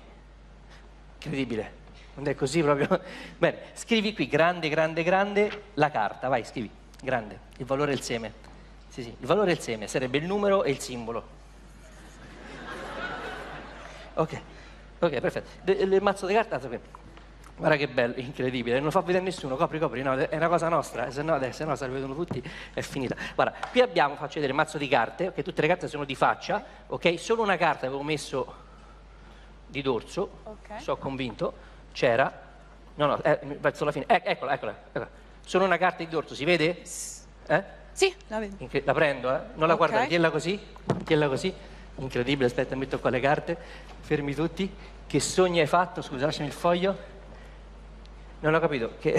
incredibile, non è così proprio. Bene, scrivi qui, grande, grande, grande, la carta, vai, scrivi, grande, il valore del seme, sì, sì, il valore del seme, sarebbe il numero e il simbolo. Ok, ok, perfetto, De, il mazzo di carta, guarda che bello, incredibile, non lo fa vedere nessuno, copri, copri, no, è una cosa nostra, se no, se no se lo vedono tutti, è finita. Guarda, qui abbiamo, faccio vedere il mazzo di carte, ok, tutte le carte sono di faccia, ok, solo una carta avevo messo... di dorso, okay. Sono convinto, c'era, no no, eh, verso la fine, eh, eccola, eccola, eccola, sono una carta di dorso, si vede? Eh? Sì, la vedo. Incre la prendo, eh? Non la okay. Guardare, tienila così, tienila così, incredibile, aspetta, metto qua le carte, fermi tutti, che sogno hai fatto, scusa, lasciami il foglio, non ho capito, che...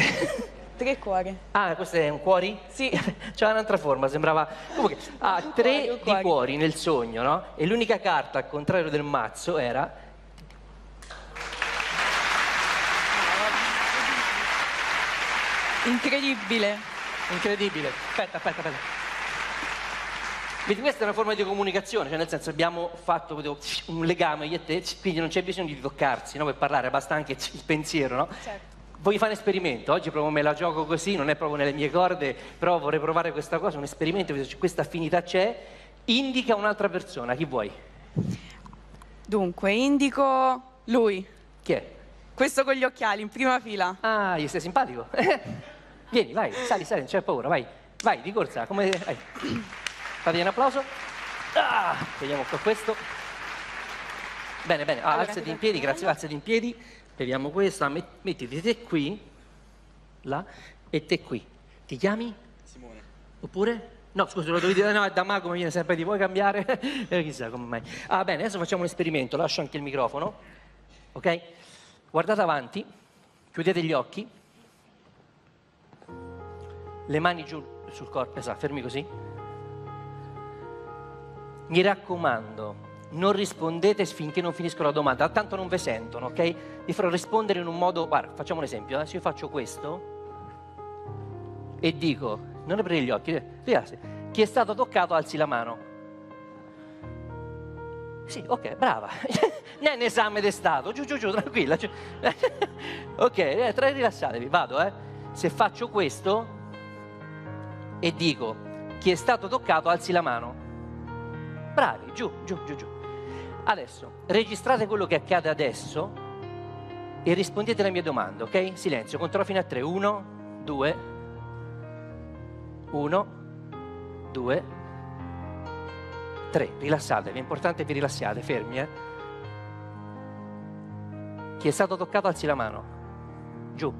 Tre cuori. Ah, questo è un cuori? Sì. C'è un'altra forma, sembrava... Comunque, ha ah, tre cuori, cuori. Di cuori nel sogno, no? E l'unica carta, al contrario del mazzo, era... Incredibile. Incredibile. Aspetta, aspetta, aspetta. Vedi, questa è una forma di comunicazione, cioè nel senso abbiamo fatto un legame io e te, quindi non c'è bisogno di toccarsi, no? Per parlare, basta anche il pensiero, no? Certo. Voglio fare un esperimento, oggi proprio me la gioco così, non è proprio nelle mie corde, però vorrei provare questa cosa, un esperimento, questa affinità c'è, indica un'altra persona, chi vuoi? Dunque, indico lui. Chi è? Questo con gli occhiali, in prima fila. Ah, gli sei simpatico. Vieni, vai, sali, sali, non c'è paura, vai. Vai, di corsa, come... Vai. Fate un applauso. Ah, vediamo qua questo. Bene, bene, ah, alzati in piedi, grazie, alzati in piedi. Beviamo questa, mettiti te qui, là, e te qui. Ti chiami? Simone. Oppure? No, scusa, lo devo dire, no, è da mago, mi viene sempre di vuoi cambiare? Eh, chissà come mai. Ah, bene, adesso facciamo un esperimento, lascio anche il microfono, ok? Guardate avanti, chiudete gli occhi, le mani giù sul corpo, esatto, fermi così. Mi raccomando, non rispondete finché non finisco la domanda, tanto non ve sentono, ok? Vi farò rispondere in un modo, guarda, facciamo un esempio, eh? Se io faccio questo e dico, non aprire gli occhi, chi è stato toccato alzi la mano. Sì, ok, brava. Non è un esame d'estato, giù, giù, giù, tranquilla. Giù. Ok, eh, tra, rilassatevi, vado, eh. Se faccio questo e dico, chi è stato toccato, alzi la mano. Bravi, giù, giù, giù, giù. Adesso, registrate quello che accade adesso e rispondete alle mie domande, ok? Silenzio, controllo fino a tre. Uno, due, uno, due, tre. Rilassatevi, è importante che vi rilassiate, fermi, eh. Chi è stato toccato alzi la mano. Giù.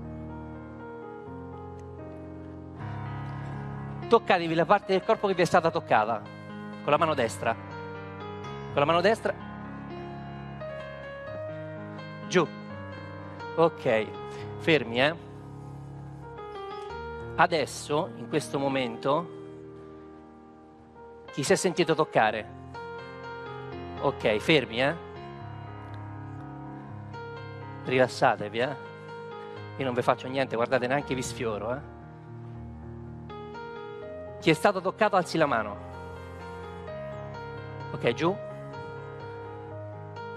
Toccatevi la parte del corpo che vi è stata toccata. Con la mano destra. Con la mano destra. Giù. Ok. Fermi, eh. Adesso, in questo momento, chi si è sentito toccare? Ok, fermi, eh. Rilassatevi, eh? Io non vi faccio niente, guardate, neanche vi sfioro, eh? Chi è stato toccato alzi la mano. Ok, giù.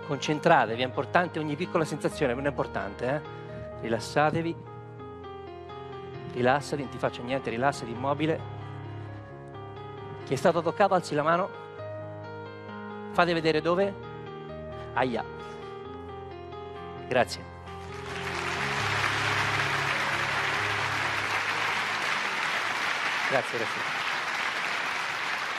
Concentratevi, è importante ogni piccola sensazione, non è importante, eh? Rilassatevi. Rilassati, non ti faccio niente, rilassati, immobile. Chi è stato toccato alzi la mano. Fate vedere dove. Aia. Grazie. Grazie, grazie.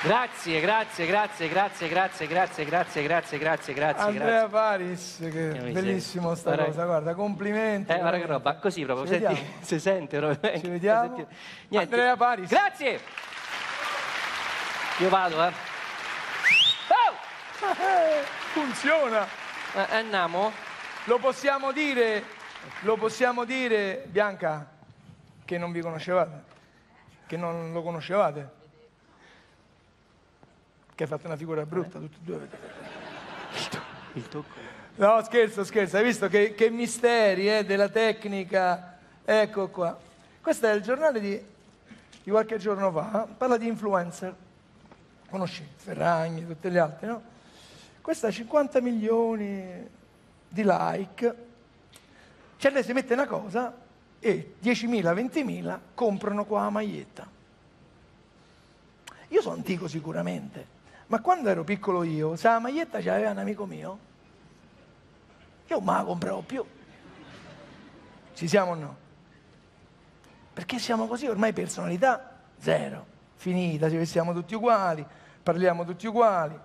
Grazie, grazie, grazie, grazie, grazie, grazie, grazie, grazie, grazie, grazie. Andrea Paris, che bellissimo sta cosa, guarda, complimenti. Eh, guarda che roba, così proprio, senti, si sente proprio. Ci vediamo. Andrea Paris. Grazie. Io vado, eh. Funziona. Andiamo. Lo possiamo dire, lo possiamo dire, Bianca, che non vi conoscevate, che non lo conoscevate, che hai fatto una figura brutta, tutti e due. Il tocco. Il tocco. No, scherzo, scherzo, hai visto che, che misteri, eh, della tecnica, ecco qua. Questo è il giornale di, di qualche giorno fa, eh? Parla di influencer, conosci Ferragni e tutti gli altri, no? Questa ha cinquanta milioni... di like, cioè lei si mette una cosa e diecimila, ventimila comprano qua la maglietta. Io sono antico sicuramente, ma quando ero piccolo io, se la maglietta ce l'aveva un amico mio, io non la compravo più. Ci siamo o no? Perché siamo così, ormai personalità zero, finita, ci vestiamo tutti uguali, parliamo tutti uguali.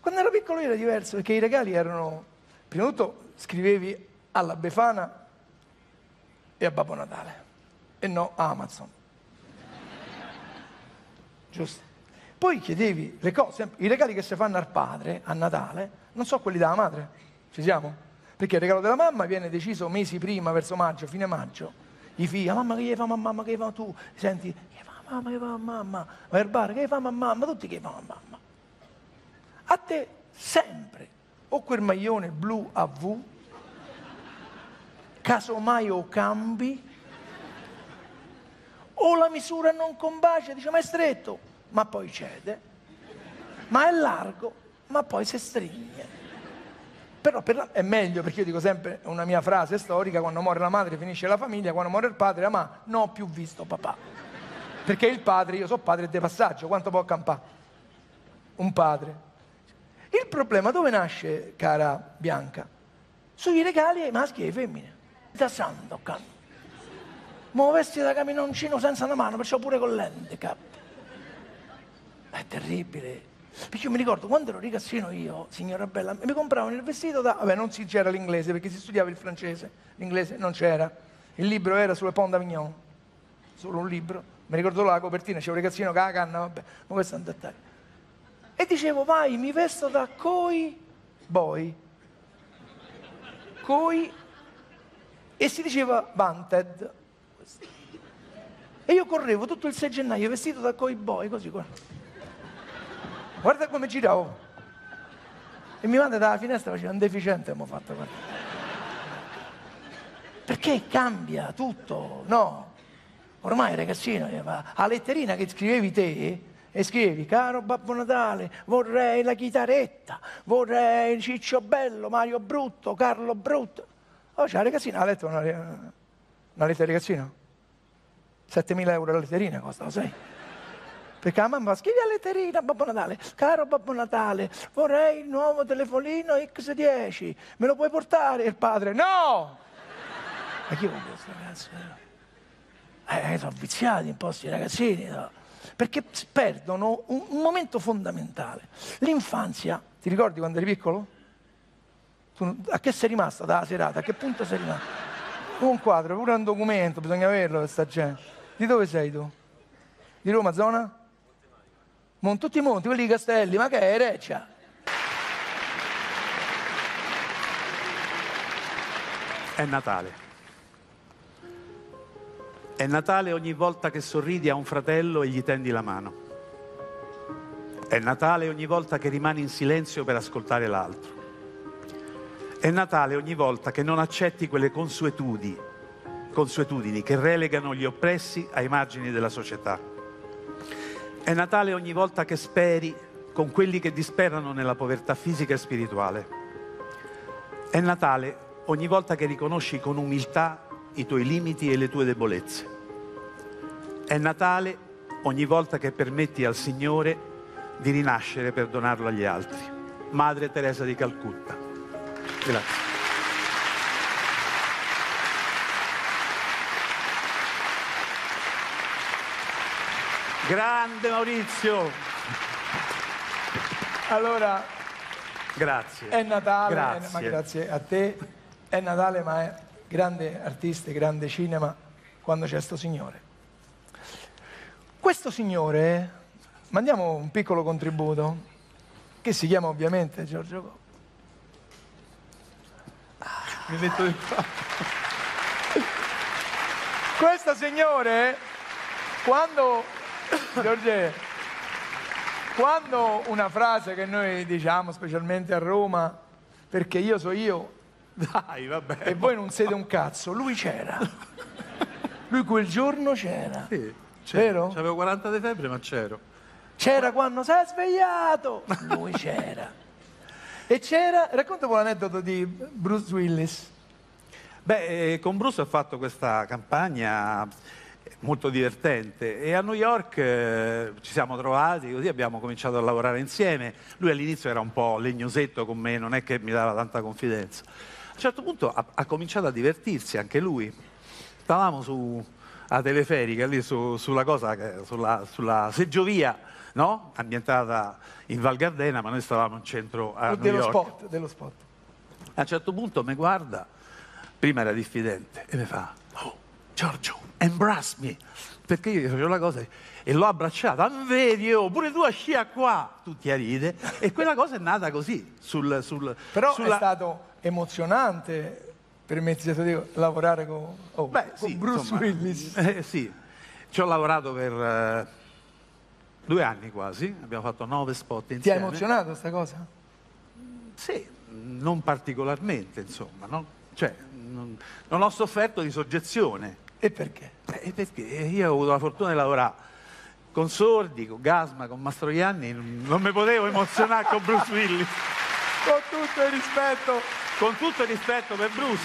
Quando ero piccolo io era diverso, perché i regali erano... Prima di tutto scrivevi alla Befana e a Babbo Natale, e no a Amazon. Giusto. Poi chiedevi le cose, i regali che si fanno al padre a Natale, non so quelli della madre, ci siamo? Perché il regalo della mamma viene deciso mesi prima, verso maggio, fine maggio. I figli, mamma che gli fa mamma, mamma che gli fa tu, senti, che fa mamma, che fa mamma, vai al bar, che gli fa mamma, mamma, tutti che gli fa mamma. A te sempre. O quel maglione blu a V, casomai o cambi, o la misura non combacia, dice ma è stretto, ma poi cede, ma è largo, ma poi si stringe. Però per la... è meglio, perché io dico sempre una mia frase storica, quando muore la madre finisce la famiglia, quando muore il padre, ma non ho più visto papà. Perché il padre, io so padre di passaggio, quanto può campare? Un padre. Il problema dove nasce, cara Bianca? Sui regali ai maschi e ai femmine. Da Sandokan. Mo vesti da caminoncino senza una mano, perciò pure con l'handicap. È terribile. Perché io mi ricordo, quando ero ricassino io, signora bella, mi compravano il vestito da... Vabbè, non c'era l'inglese, perché si studiava il francese. L'inglese non c'era. Il libro era sulle Pont d'Avignon. Solo un libro. Mi ricordo la copertina, c'era un ragazzino con la canna, vabbè. Ma questo è un dettaglio. E dicevo, vai, mi vesto da coi boy. Coi. E si diceva wanted. E io correvo tutto il sei gennaio vestito da coi boy, così qua. Guarda come giravo. E mi manda dalla finestra, faceva un deficiente, abbiamo fatto. Guarda. Perché cambia tutto, no? Ormai ragazzino, la letterina che scrivevi te... E scrivi, caro Babbo Natale, vorrei la chitaretta, vorrei Ciccio Bello, Mario Brutto, Carlo Brutto. Oh, c'è la ragazzina, ha letto una, una lettera ragazzina? settemila euro la letterina costa, lo sai? Perché la mamma scrive la letterina, Babbo Natale, caro Babbo Natale, vorrei il nuovo telefonino X dieci, me lo puoi portare? E il padre, no! Ma chi vuole questo ragazzo? Eh, sono viziati un po' sti ragazzini, no? perché perdono un, un momento fondamentale. L'infanzia, ti ricordi quando eri piccolo? Tu, a che sei rimasta dalla serata? A che punto sei rimasta? Un quadro, pure un documento, bisogna averlo per sta gente. Di dove sei tu? Di Roma, zona? Mont, tutti i monti, quelli di Castelli, ma che è Reccia? È Natale. È Natale ogni volta che sorridi a un fratello e gli tendi la mano. È Natale ogni volta che rimani in silenzio per ascoltare l'altro. È Natale ogni volta che non accetti quelle consuetudini, consuetudini che relegano gli oppressi ai margini della società. È Natale ogni volta che speri con quelli che disperano nella povertà fisica e spirituale. È Natale ogni volta che riconosci con umiltà i tuoi limiti e le tue debolezze. È Natale ogni volta che permetti al Signore di rinascere per donarlo agli altri. Madre Teresa di Calcutta. Grazie. Grande Maurizio. Allora, grazie. È Natale, grazie. È, ma grazie a te. È Natale, ma è grande artista, grande cinema, quando c'è questo signore. Questo signore, mandiamo un piccolo contributo, che si chiama ovviamente Giorgio Coppa. Mi metto di qua. Questo signore, quando, Giorgio, quando una frase che noi diciamo, specialmente a Roma, perché io so io, dai, vabbè. E voi non siete un cazzo, lui c'era. Lui quel giorno c'era. Sì, c'era. C'avevo quaranta di febbre, ma c'ero. C'era quando si è svegliato. Lui c'era. E c'era. Raccontavo l'aneddoto di Bruce Willis. Beh, eh, con Bruce ho fatto questa campagna molto divertente e a New York eh, ci siamo trovati, così abbiamo cominciato a lavorare insieme. Lui all'inizio era un po' legnosetto con me, non è che mi dava tanta confidenza. A un certo punto ha, ha cominciato a divertirsi anche lui. Stavamo su, a teleferica, lì su, sulla, cosa, sulla, sulla seggiovia, no? Ambientata in Val Gardena, ma noi stavamo in centro a New York. Spot, dello spot. A un certo punto mi guarda, prima era diffidente, e mi fa: "Oh, Giorgio, embrace me", perché io gli facevo la cosa e l'ho abbracciata. "Ah, vedi, oh, pure tu a scia qua", tutti a ride, e quella cosa è nata così. Sul, sul, Però sulla... è stato emozionante, permettete di lavorare con, oh, Beh, con sì, Bruce insomma, Willis. Eh, sì, ci ho lavorato per eh, due anni quasi, abbiamo fatto nove spot insieme. Ti ha emozionato questa cosa? Sì, non particolarmente, insomma, no? Cioè, non, non ho sofferto di soggezione. E perché? Eh, perché io ho avuto la fortuna di lavorare con Sordi, con Gasma, con Mastroianni, non mi potevo emozionare con Bruce Willis. Con tutto il rispetto, con tutto il rispetto per Bruce,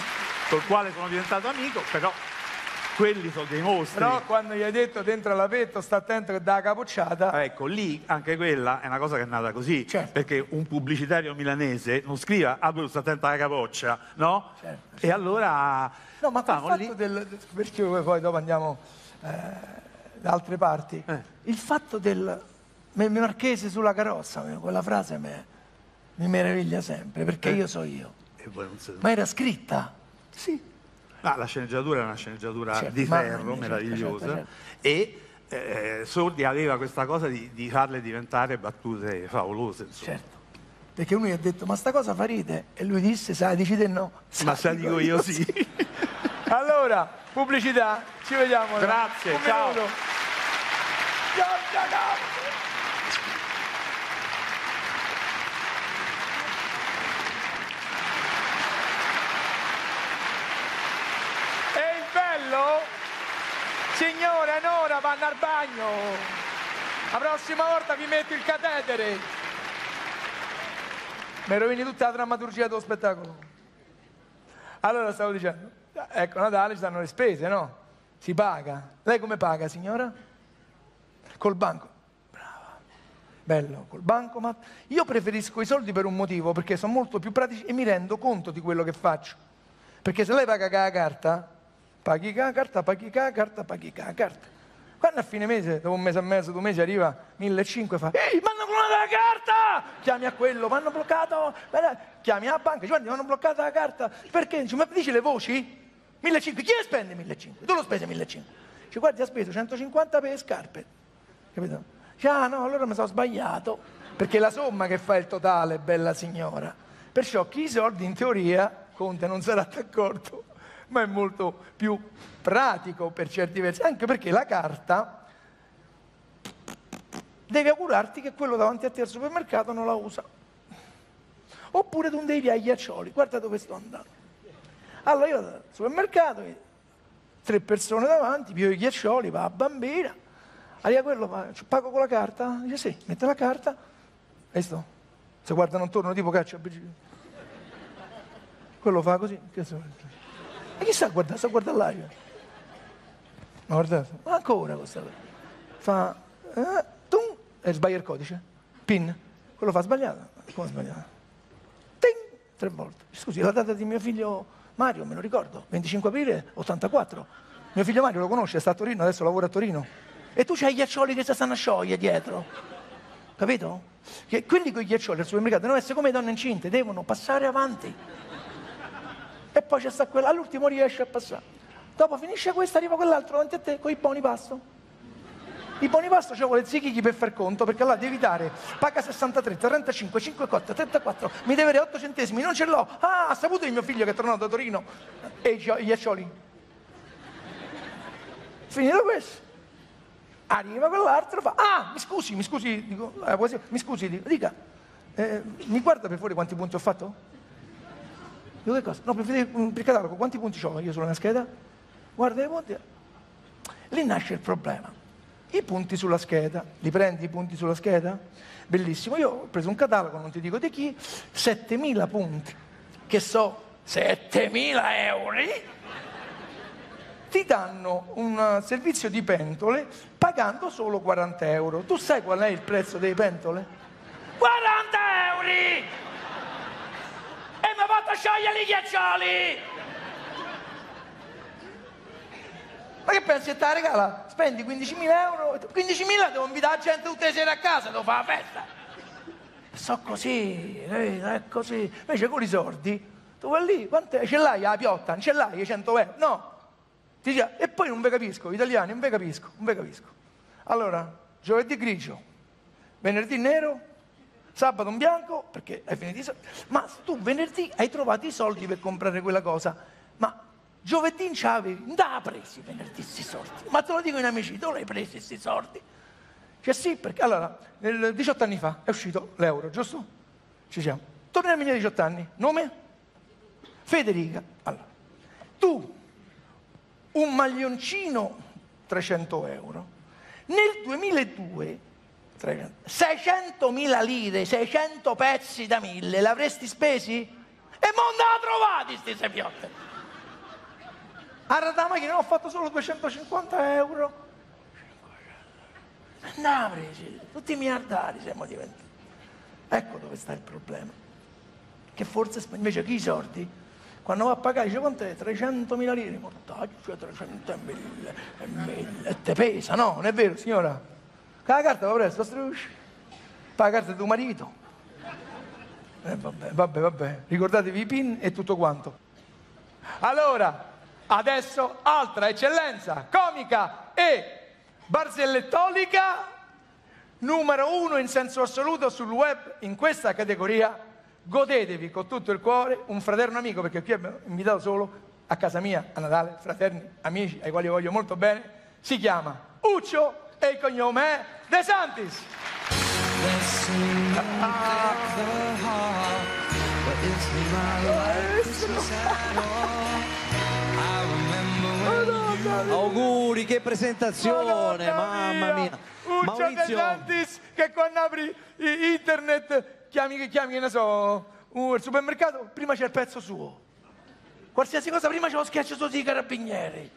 col quale sono diventato amico, però quelli sono dei mostri. Però quando gli hai detto dentro la petto, sta attento che dà la capocciata. Ecco, lì anche quella è una cosa che è nata così, certo. Perché un pubblicitario milanese non scriva "ah, Bruce, sta attento alla capoccia", no? Certo, certo. E allora... No, ma il fatto lì... del... perché poi dopo andiamo eh, da altre parti. Eh. Il fatto del me marchese sulla carrozza, quella frase me... mi meraviglia sempre, perché eh. io so io. E voi non siete... Ma era scritta? Sì. Ah, la sceneggiatura è una sceneggiatura, certo, di ferro, meravigliosa, certo, certo. E eh, Sordi aveva questa cosa di, di farle diventare battute favolose, insomma. Certo. Perché lui ha detto: "Ma sta cosa farete?" E lui disse: "Sa, dici te no. Sa, ma se dico io, io sì." Allora, pubblicità, ci vediamo. Grazie, un ciao. Minuto. E il bello? Signore, Nora, vanno al bagno. La prossima volta vi metto il catetere. Mi rovini tutta la drammaturgia dello spettacolo. Allora, stavo dicendo, ecco, a Natale ci danno le spese, no? Si paga. Lei come paga, signora? Col banco. Brava. Bello, col banco, ma io preferisco i soldi per un motivo, perché sono molto più pratici e mi rendo conto di quello che faccio. Perché se lei paga con la carta, paghi con la carta, paghi con la carta, paghi con la carta. Quando a fine mese, dopo un mese e mezzo, due mesi, arriva millecinquecento e fa «Ehi, mi hanno bloccato la carta!» Chiami a quello, mi hanno bloccato... Chiami alla banca, guardi, mi hanno bloccato la carta. Perché? Dice, ma dici le voci? millecinquecento, chi le spende millecinquecento? Tu lo spesi millecinquecento. Dice, guardi, ha speso centocinquanta per le scarpe. Capito? Dice, ah no, allora mi sono sbagliato. Perché la somma che fa il totale, bella signora. Perciò chi i soldi, in teoria, Conte non sarà d'accordo, ma è molto più pratico per certi versi, anche perché la carta devi augurarti che quello davanti a te al supermercato non la usa. Oppure tu devi ai ghiaccioli, guarda dove sto andando. Allora io vado al supermercato, tre persone davanti, più i ghiaccioli, va a bambina, arriva quello, pago con la carta? Dice sì, mette la carta, e sto, se guardano intorno tipo Caccia e Pepe. Quello fa così, che e chi sta a guardare? Sta a guardare là io. Ma guardate, ma ancora questa cosa. Fa, eh, tum, e sbaglia il codice, pin. Quello fa sbagliato, come sbagliato? Ting, tre volte. Scusi, la data di mio figlio Mario, me lo ricordo, venticinque aprile ottantaquattro. Mio figlio Mario lo conosce, sta a Torino, adesso lavora a Torino. E tu c'hai i ghiaccioli che si stanno a sciogliere dietro, capito? Che quelli con i ghiaccioli al supermercato devono essere come le donne incinte, devono passare avanti. E poi c'è sta quella, all'ultimo riesce a passare. Dopo finisce questa, arriva quell'altro davanti a te con i buoni pasto. I buoni pasto ci vuole zichichi per far conto, perché allora devi dare, paga sessantatré, trentacinque, cinquantotto, trentaquattro, mi deve avere otto centesimi, non ce l'ho. Ah, ha saputo il mio figlio che è tornato da Torino. E gli ghiaccioli. Finito questo. Arriva quell'altro, fa, ah, mi scusi, mi scusi, dico, mi scusi, dico, dica, eh, mi guarda per fuori quanti punti ho fatto? Dico che cosa? No, per vedere il catalogo, quanti punti ho io sulla mia scheda? Guarda i punti. Lì nasce il problema. I punti sulla scheda, li prendi i punti sulla scheda? Bellissimo, io ho preso un catalogo, non ti dico di chi, settemila punti, che so, settemila euro, ti danno un servizio di pentole pagando solo quaranta euro. Tu sai qual è il prezzo dei pentole? quaranta euro! Fatto sciogliere i ghiaccioli! Ma che pensi che te la regala? Spendi quindicimila euro, quindicimila devo invitare la gente tutte le sere a casa, devo fare la festa! So così, è così. Invece con i sordi, tu vai lì, ce l'hai la piotta, ce l'hai cento euro, no! Ti dice, e poi non ve capisco, gli italiani, non ve capisco, non ve capisco. Allora, giovedì grigio, venerdì nero, sabato un bianco, perché hai finito i soldi, ma tu venerdì hai trovato i soldi per comprare quella cosa, ma giovedì non c'avevi, non t'ha presi venerdì questi soldi, ma te lo dico in amici, tu l'hai presi questi soldi? Cioè sì, perché allora, diciotto anni fa è uscito l'euro, giusto? Ci siamo. Torniamo ai miei diciotto anni, nome? Federica. Allora, tu, un maglioncino trecento euro, nel duemiladue... seicentomila lire, seicento pezzi da mille, l'avresti spesi? E non la trovati sti sei piotte! Arrata la macchina, ho fatto solo duecentocinquanta euro. Andiamo, presi, tutti miliardari siamo diventati. Ecco dove sta il problema. Che forse invece chi i soldi, quando va a pagare, dice quanto è? trecentomila lire, mortaggio, cioè trecentomila, e mille, e te pesa, no? Non è vero, signora? La carta va presto, strusci. Fa la carta di tuo marito. Eh, vabbè, vabbè, vabbè. Ricordatevi i pin e tutto quanto. Allora, adesso altra eccellenza comica e barzellettolica, numero uno in senso assoluto sul web in questa categoria. Godetevi con tutto il cuore un fraterno amico, perché qui abbiamo invitato solo a casa mia a Natale fraterni amici ai quali voglio molto bene. Si chiama Uccio e il cognome è De Santis. Ah. Madonna. Auguri, che presentazione, Madonna mamma mia. Mia. Uccio De Santis, che quando apri internet, chiami che chiami, che ne so, uh, il supermercato, prima c'è il pezzo suo. Qualsiasi cosa, prima c'è lo schiaccio su dei carabinieri.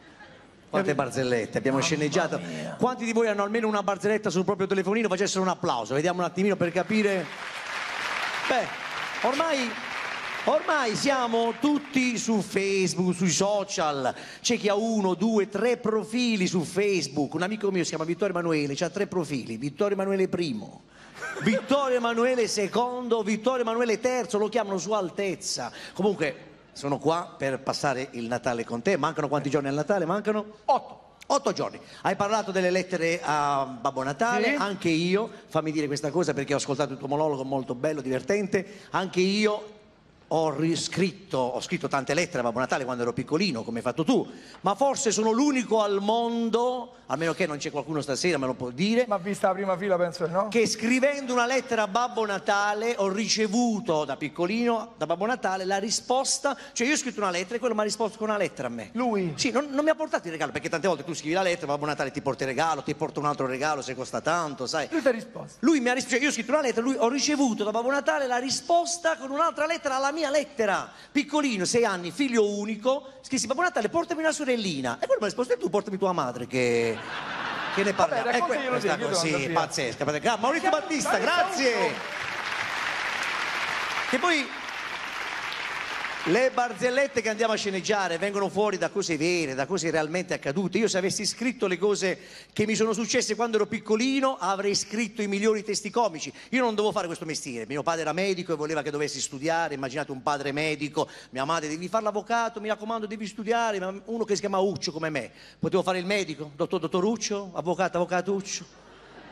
Quante barzellette, abbiamo sceneggiato. Quanti di voi hanno almeno una barzelletta sul proprio telefonino? Facessero un applauso, vediamo un attimino per capire. Beh, ormai Ormai siamo tutti su Facebook, sui social, c'è chi ha uno, due, tre profili su Facebook. Un amico mio si chiama Vittorio Emanuele, c'ha tre profili, Vittorio Emanuele primo, Vittorio Emanuele secondo, Vittorio Emanuele terzo, lo chiamano Sua Altezza. Comunque sono qua per passare il Natale con te. Mancano quanti giorni al Natale? Mancano otto. Otto giorni. Hai parlato delle lettere a Babbo Natale, sì. Anche io, fammi dire questa cosa perché ho ascoltato il tuo monologo molto bello, divertente, anche io ho riscritto, ho scritto tante lettere a Babbo Natale quando ero piccolino, come hai fatto tu, ma forse sono l'unico al mondo, a meno che non c'è qualcuno stasera, me lo può dire. Ma vista la prima fila penso no. Che scrivendo una lettera a Babbo Natale ho ricevuto da piccolino, da Babbo Natale, la risposta, cioè io ho scritto una lettera e quello mi ha risposto con una lettera a me. Lui? Sì, non, non mi ha portato il regalo, perché tante volte tu scrivi la lettera, Babbo Natale ti porta il regalo, ti porta un altro regalo se costa tanto, sai. Lui ti ha risposto? Lui mi ha risposto, cioè io ho scritto una lettera, lui ho ricevuto da Babbo Natale la risposta con un'altra lettera alla mia lettera. Piccolino, sei anni, figlio unico, scrissi Babbo Natale portami una sorellina, e quello mi ha risposto e tu portami tua madre che, che ne parla. Vabbè, ecco, io questa dico, così, io pazzesca, pazzesca. Maurizio Battista, grazie. E poi le barzellette che andiamo a sceneggiare vengono fuori da cose vere, da cose realmente accadute. Io se avessi scritto le cose che mi sono successe quando ero piccolino avrei scritto i migliori testi comici. Io non dovevo fare questo mestiere, mio padre era medico e voleva che dovessi studiare, immaginate un padre medico, mia madre devi fare l'avvocato, mi raccomando devi studiare, ma uno che si chiama Uccio come me, potevo fare il medico, dottor dottoruccio, avvocato avvocatuccio,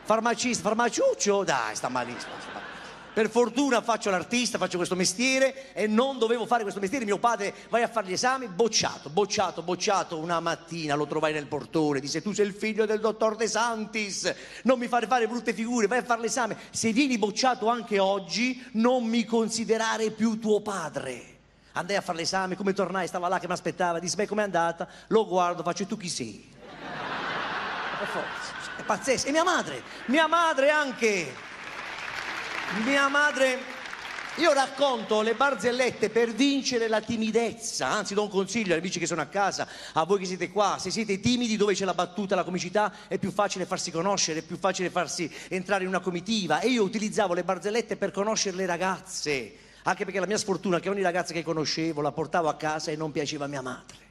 farmacista, farmaciuccio, dai sta malissimo, sta malissimo. Per fortuna faccio l'artista, faccio questo mestiere e non dovevo fare questo mestiere. Mio padre vai a fare gli esami, bocciato, bocciato, bocciato. Una mattina lo trovai nel portone, disse tu sei il figlio del dottor De Santis, non mi fare fare brutte figure, vai a fare l'esame. Se vieni bocciato anche oggi non mi considerare più tuo padre. Andai a fare l'esame, come tornai stava là che mi aspettava, disse beh com'è andata? Lo guardo, faccio tu chi sei? Per forza, è pazzesco. E mia madre, mia madre anche... Mia madre, io racconto le barzellette per vincere la timidezza, anzi do un consiglio agli amici che sono a casa, a voi che siete qua, se siete timidi dove c'è la battuta, la comicità, è più facile farsi conoscere, è più facile farsi entrare in una comitiva. E io utilizzavo le barzellette per conoscere le ragazze, anche perché la mia sfortuna è che ogni ragazza che conoscevo la portavo a casa e non piaceva a mia madre.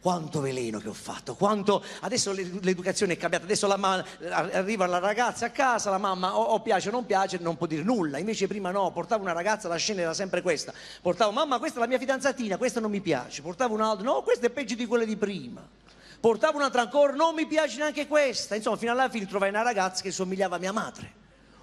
Quanto veleno che ho fatto, quanto... Adesso l'educazione è cambiata, adesso la ma... arriva la ragazza a casa, la mamma o, o piace o non piace, non può dire nulla. Invece prima no, portavo una ragazza, la scena era sempre questa. Portavo, mamma questa è la mia fidanzatina, questa non mi piace. Portavo un'altra, no questa è peggio di quella di prima. Portavo un'altra ancora, non mi piace neanche questa. Insomma fino alla fine trovai una ragazza che somigliava a mia madre.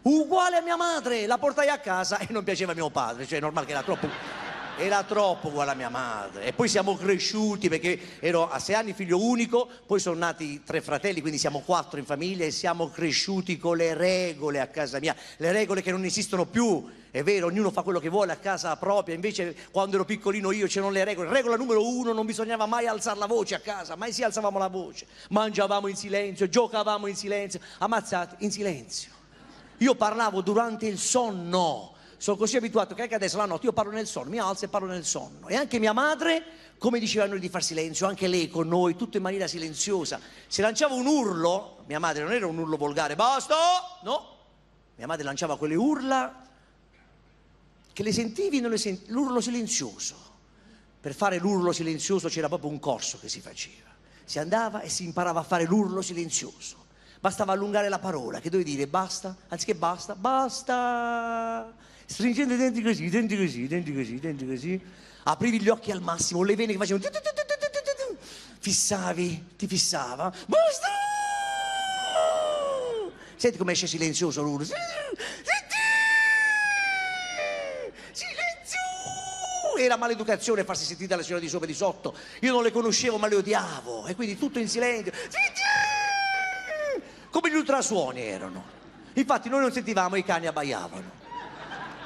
Uguale a mia madre, la portai a casa e non piaceva a mio padre, cioè è normale che era troppo... Era troppo uguale a mia madre. E poi siamo cresciuti perché ero a sei anni figlio unico, poi sono nati tre fratelli, quindi siamo quattro in famiglia e siamo cresciuti con le regole a casa mia, le regole che non esistono più. È vero, ognuno fa quello che vuole a casa propria, invece quando ero piccolino io c'erano le regole. Regola numero uno, non bisognava mai alzare la voce a casa, mai si alzavamo la voce, mangiavamo in silenzio, giocavamo in silenzio, ammazzati in silenzio. Io parlavo durante il sonno. Sono così abituato che anche adesso la notte io parlo nel sonno, mi alzo e parlo nel sonno. E anche mia madre, come diceva a noi di far silenzio, anche lei con noi, tutto in maniera silenziosa. Se lanciava un urlo, mia madre non era un urlo volgare, basta, no. Mia madre lanciava quelle urla che le sentivi, non le sentivi, l'urlo silenzioso. Per fare l'urlo silenzioso c'era proprio un corso che si faceva. Si andava e si imparava a fare l'urlo silenzioso. Bastava allungare la parola, che dovevi dire basta, anziché basta, basta... Stringendo i denti così, i denti così, i denti così, i denti così, aprivi gli occhi al massimo, le vene che facevano, fissavi, ti fissava, basta! Senti come esce silenzioso l'urlo, silenzio! Era maleducazione farsi sentire dalle signore di sopra e di sotto, io non le conoscevo ma le odiavo, e quindi tutto in silenzio, come gli ultrasuoni erano, infatti noi non sentivamo, i cani abbaiavano.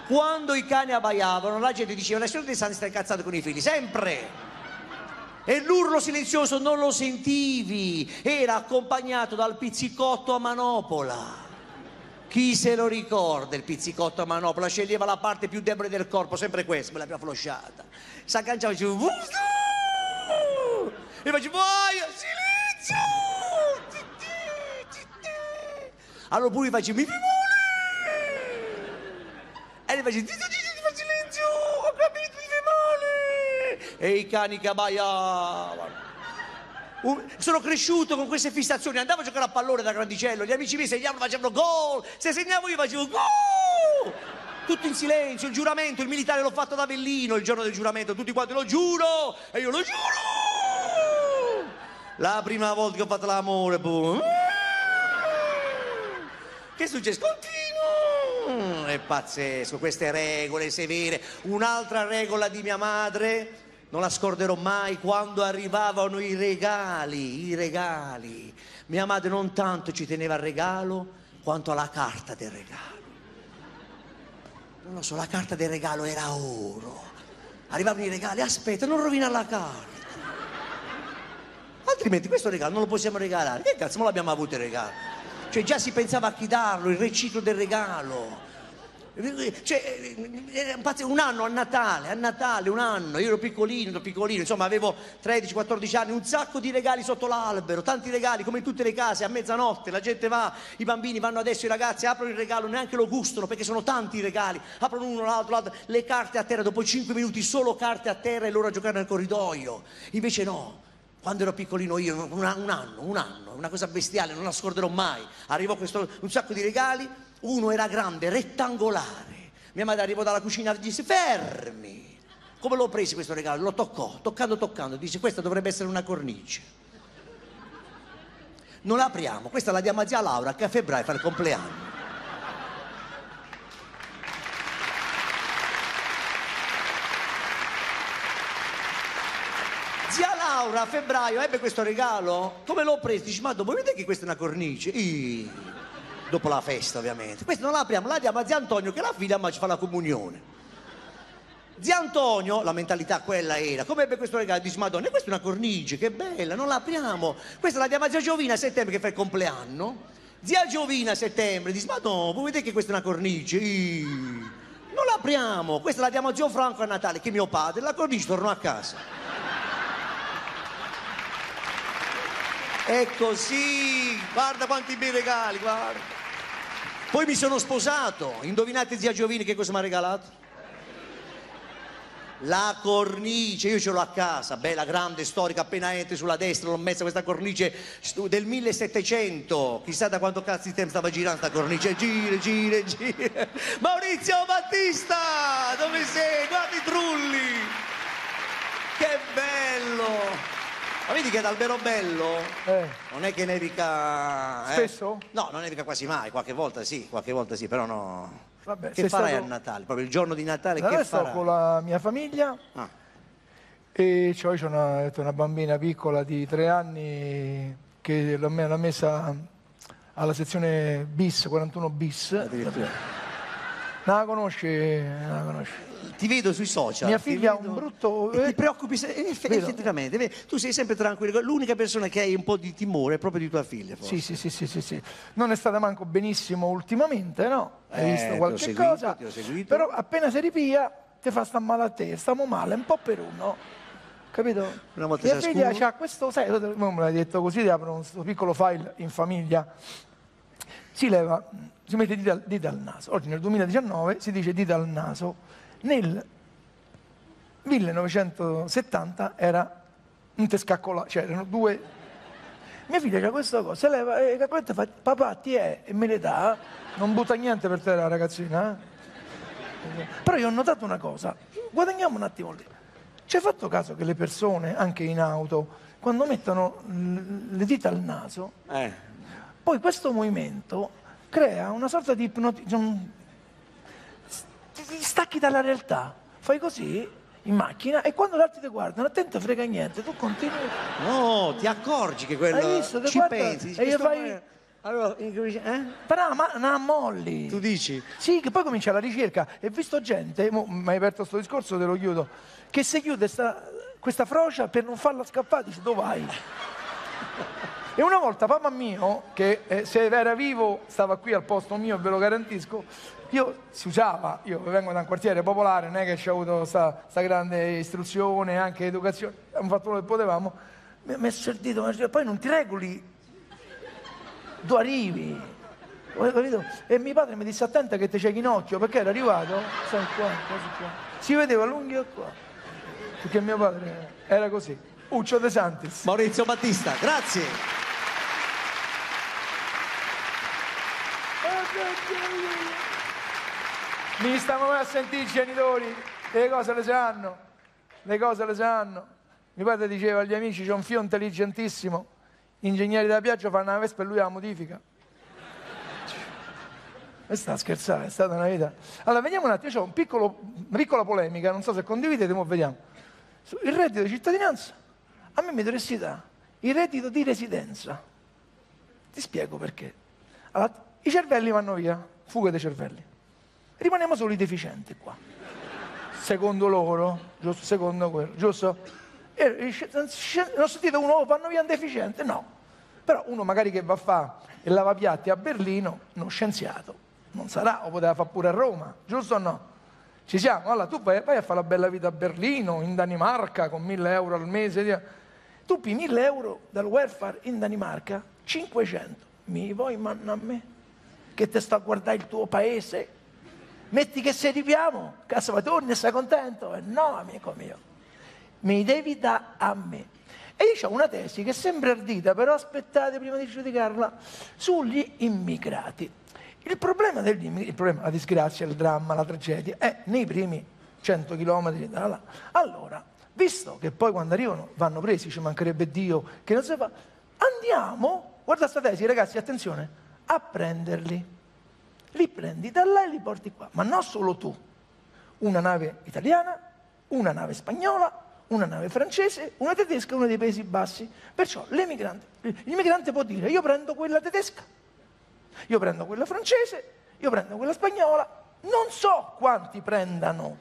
Quando i cani abbaiavano, la gente diceva la signora De Santis sta incazzata con i figli, sempre! E l'urlo silenzioso non lo sentivi, era accompagnato dal pizzicotto a manopola. Chi se lo ricorda il pizzicotto a manopola? Sceglieva la parte più debole del corpo, sempre questa, me l'abbiamo flosciata. Si agganciava e diceva e faceva vai, silenzio! Allora pure faceva mi e gli faccio, ti faccio silenzio, ho capito, mi e i cani che abbaiavano. Un... Sono cresciuto con queste fissazioni, andavo a giocare a pallone da grandicello, gli amici miei segnavano, facevano gol, se segnavo io facevo gol! Tutto in silenzio, il giuramento, il militare l'ho fatto ad Avellino il giorno del giuramento, tutti quanti lo giuro e io lo giuro! La prima volta che ho fatto l'amore, boh. Che è successo? Continuo! È pazzesco, queste regole severe. Un'altra regola di mia madre... Non la scorderò mai, quando arrivavano i regali, i regali. Mia madre non tanto ci teneva al regalo, quanto alla carta del regalo. Non lo so, la carta del regalo era oro. Arrivavano i regali, aspetta, non rovinare la carta. Altrimenti questo regalo non lo possiamo regalare. Che cazzo, non l'abbiamo avuto il regalo? Cioè già si pensava a chi darlo, il riciclo del regalo. Cioè, un anno a Natale, a Natale, un anno, io ero piccolino, ero piccolino, insomma avevo tredici quattordici anni, un sacco di regali sotto l'albero, tanti regali come in tutte le case, a mezzanotte la gente va, i bambini vanno adesso, i ragazzi aprono il regalo, neanche lo gustano perché sono tanti i regali, aprono uno, l'altro, l'altro, le carte a terra, dopo cinque minuti solo carte a terra e loro a giocare nel corridoio, invece no. Quando ero piccolino io, un anno, un anno, una cosa bestiale, non la scorderò mai. Arrivò questo, un sacco di regali, uno era grande, rettangolare. Mia madre arrivò dalla cucina e disse, fermi! Come l'ho preso questo regalo? Lo toccò, toccando, toccando, dice, questa dovrebbe essere una cornice. Non la apriamo, questa la diamo a zia Laura, che a febbraio fa il compleanno. Zia Laura a febbraio ebbe questo regalo, come l'ho preso? Dice, ma dopo vedete che questa è una cornice? Ih, dopo la festa ovviamente. Questa non la apriamo, la diamo a zia Antonio che la figlia ma ci fa la comunione. Zia Antonio, la mentalità quella era, come ebbe questo regalo? Dice, madonna, questa è una cornice, che bella, non la apriamo. Questa la diamo a zia Giovina a settembre che fa il compleanno. Zia Giovina a settembre, dice, madonna, voi vedete che questa è una cornice? Ih, non la apriamo, questa la diamo a zio Franco a Natale, che è mio padre, la cornice tornò a casa. E così, guarda quanti bei regali, guarda. Poi mi sono sposato, indovinate zia Giovini che cosa mi ha regalato? La cornice, io ce l'ho a casa, bella, grande, storica, appena entri sulla destra l'ho messa questa cornice del millesettecento, chissà da quanto cazzo di tempo stava girando sta cornice, gira, gira, gira. Maurizio Battista, dove sei? Guarda i trulli, che bello! Ma vedi che d'albero bello eh. non è che nevica... Eh? Spesso? No, non nevica quasi mai, qualche volta sì, qualche volta sì, però no... Vabbè, che farai stato... a Natale? Proprio il giorno di Natale allora che farai? Sto con la mia famiglia ah. e cioè, c'ho una, una bambina piccola di tre anni che l'ha messa alla sezione bis, quarantuno bis. Non la conosci, non la conosci. Ti vedo sui social. Mia figlia ha un brutto... E ti preoccupi se... effettivamente. Vedo. Tu sei sempre tranquillo. L'unica persona che hai un po' di timore è proprio di tua figlia. Forse. Sì, sì, sì, sì, sì, sì. Non è stata manco benissimo ultimamente, no? Hai eh, visto qualche seguito, cosa. Però appena si ripia, ti fa sta male a te. Stiamo male, un po' per uno. Capito? Una volta mia figlia c'ha questo... Sai, non me l'hai detto così, ti aprono questo piccolo file in famiglia. Si leva, si mette dita, dita al naso. Oggi nel duemiladiciannove si dice dita al naso. Nel millenovecentosettanta era un tescaccolare, cioè erano due. Mia figlia c'ha questa cosa, se leva e calcoletta fa, papà ti è, e me ne dà, non butta niente per te la ragazzina. Eh? Però io ho notato una cosa, guadagniamo un attimo lì. Ci hai fatto caso che le persone, anche in auto, quando mettono le dita al naso, eh. poi questo movimento crea una sorta di ipnotismo. Ti stacchi dalla realtà, fai così in macchina e quando gli altri ti guardano, attento, frega niente, tu continui. No, ti accorgi che quello hai visto, ci guarda, pensi. E io fai... Allora, eh? Però ma na, molli. Tu dici? Sì, che poi comincia la ricerca e visto gente, mi hai aperto sto discorso, te lo chiudo, che se chiude sta, questa frocia per non farla scappare, dice dove vai? E una volta papà mio, che eh, se era vivo stava qui al posto mio, ve lo garantisco, io si usava, io vengo da un quartiere popolare, non è che ci ho avuto sta, sta grande istruzione, anche educazione, abbiamo fatto quello che potevamo, mi ha messo il dito, poi non ti regoli, tu arrivi, capito? E mio padre mi disse attenta che ti c'è Chinocchio, perché era arrivato, sai qua, quasi qua, si vedeva l'unghia qua. perché mio padre era così. Uccio De Santis. Maurizio Battista, grazie. Mi stanno mai a sentire i genitori, le cose le sanno, le cose le sanno. Mio padre diceva agli amici, c'è un figlio intelligentissimo, ingegneri da Piaggio, fanno una Vespa e lui la modifica. E sta a scherzare, è stata una vita. Allora, vediamo un attimo, c'è un piccolo, una piccola polemica, non so se condividete, ma vediamo. Il reddito di cittadinanza, a me mi dovresti dare il reddito di residenza. Ti spiego perché. Allora, i cervelli vanno via, fuga dei cervelli. Rimaniamo solo i deficienti qua. Secondo loro, giusto, secondo quello, giusto? E, non sentite uno, oh, vanno via un deficiente? No. Però uno magari che va a fare il lavapiatti a Berlino, uno scienziato, non sarà, o poteva fare pure a Roma, giusto o no? Ci siamo? Allora tu vai, vai a fare la bella vita a Berlino, in Danimarca, con mille euro al mese. Tu pi mille euro dal welfare in Danimarca, cinquecento. Mi vuoi manna a me? Che te sto a guardare il tuo paese? Metti che se ripiamo, casa va torni e sei contento? Eh, no, amico mio, mi devi dare a me. E io ho una tesi che sembra ardita, però aspettate prima di giudicarla, sugli immigrati. Il problema degli immigrati, il problema, la disgrazia, il dramma, la tragedia, è nei primi cento chilometri da là. Allora, visto che poi quando arrivano vanno presi, ci mancherebbe Dio, che non si fa, andiamo, guarda sta tesi, ragazzi, attenzione, a prenderli. Li prendi da là e li porti qua, ma non solo tu, una nave italiana, una nave spagnola, una nave francese, una tedesca, uno dei Paesi Bassi. Perciò l'emigrante, l'immigrante può dire io prendo quella tedesca, io prendo quella francese, io prendo quella spagnola, non so quanti prendano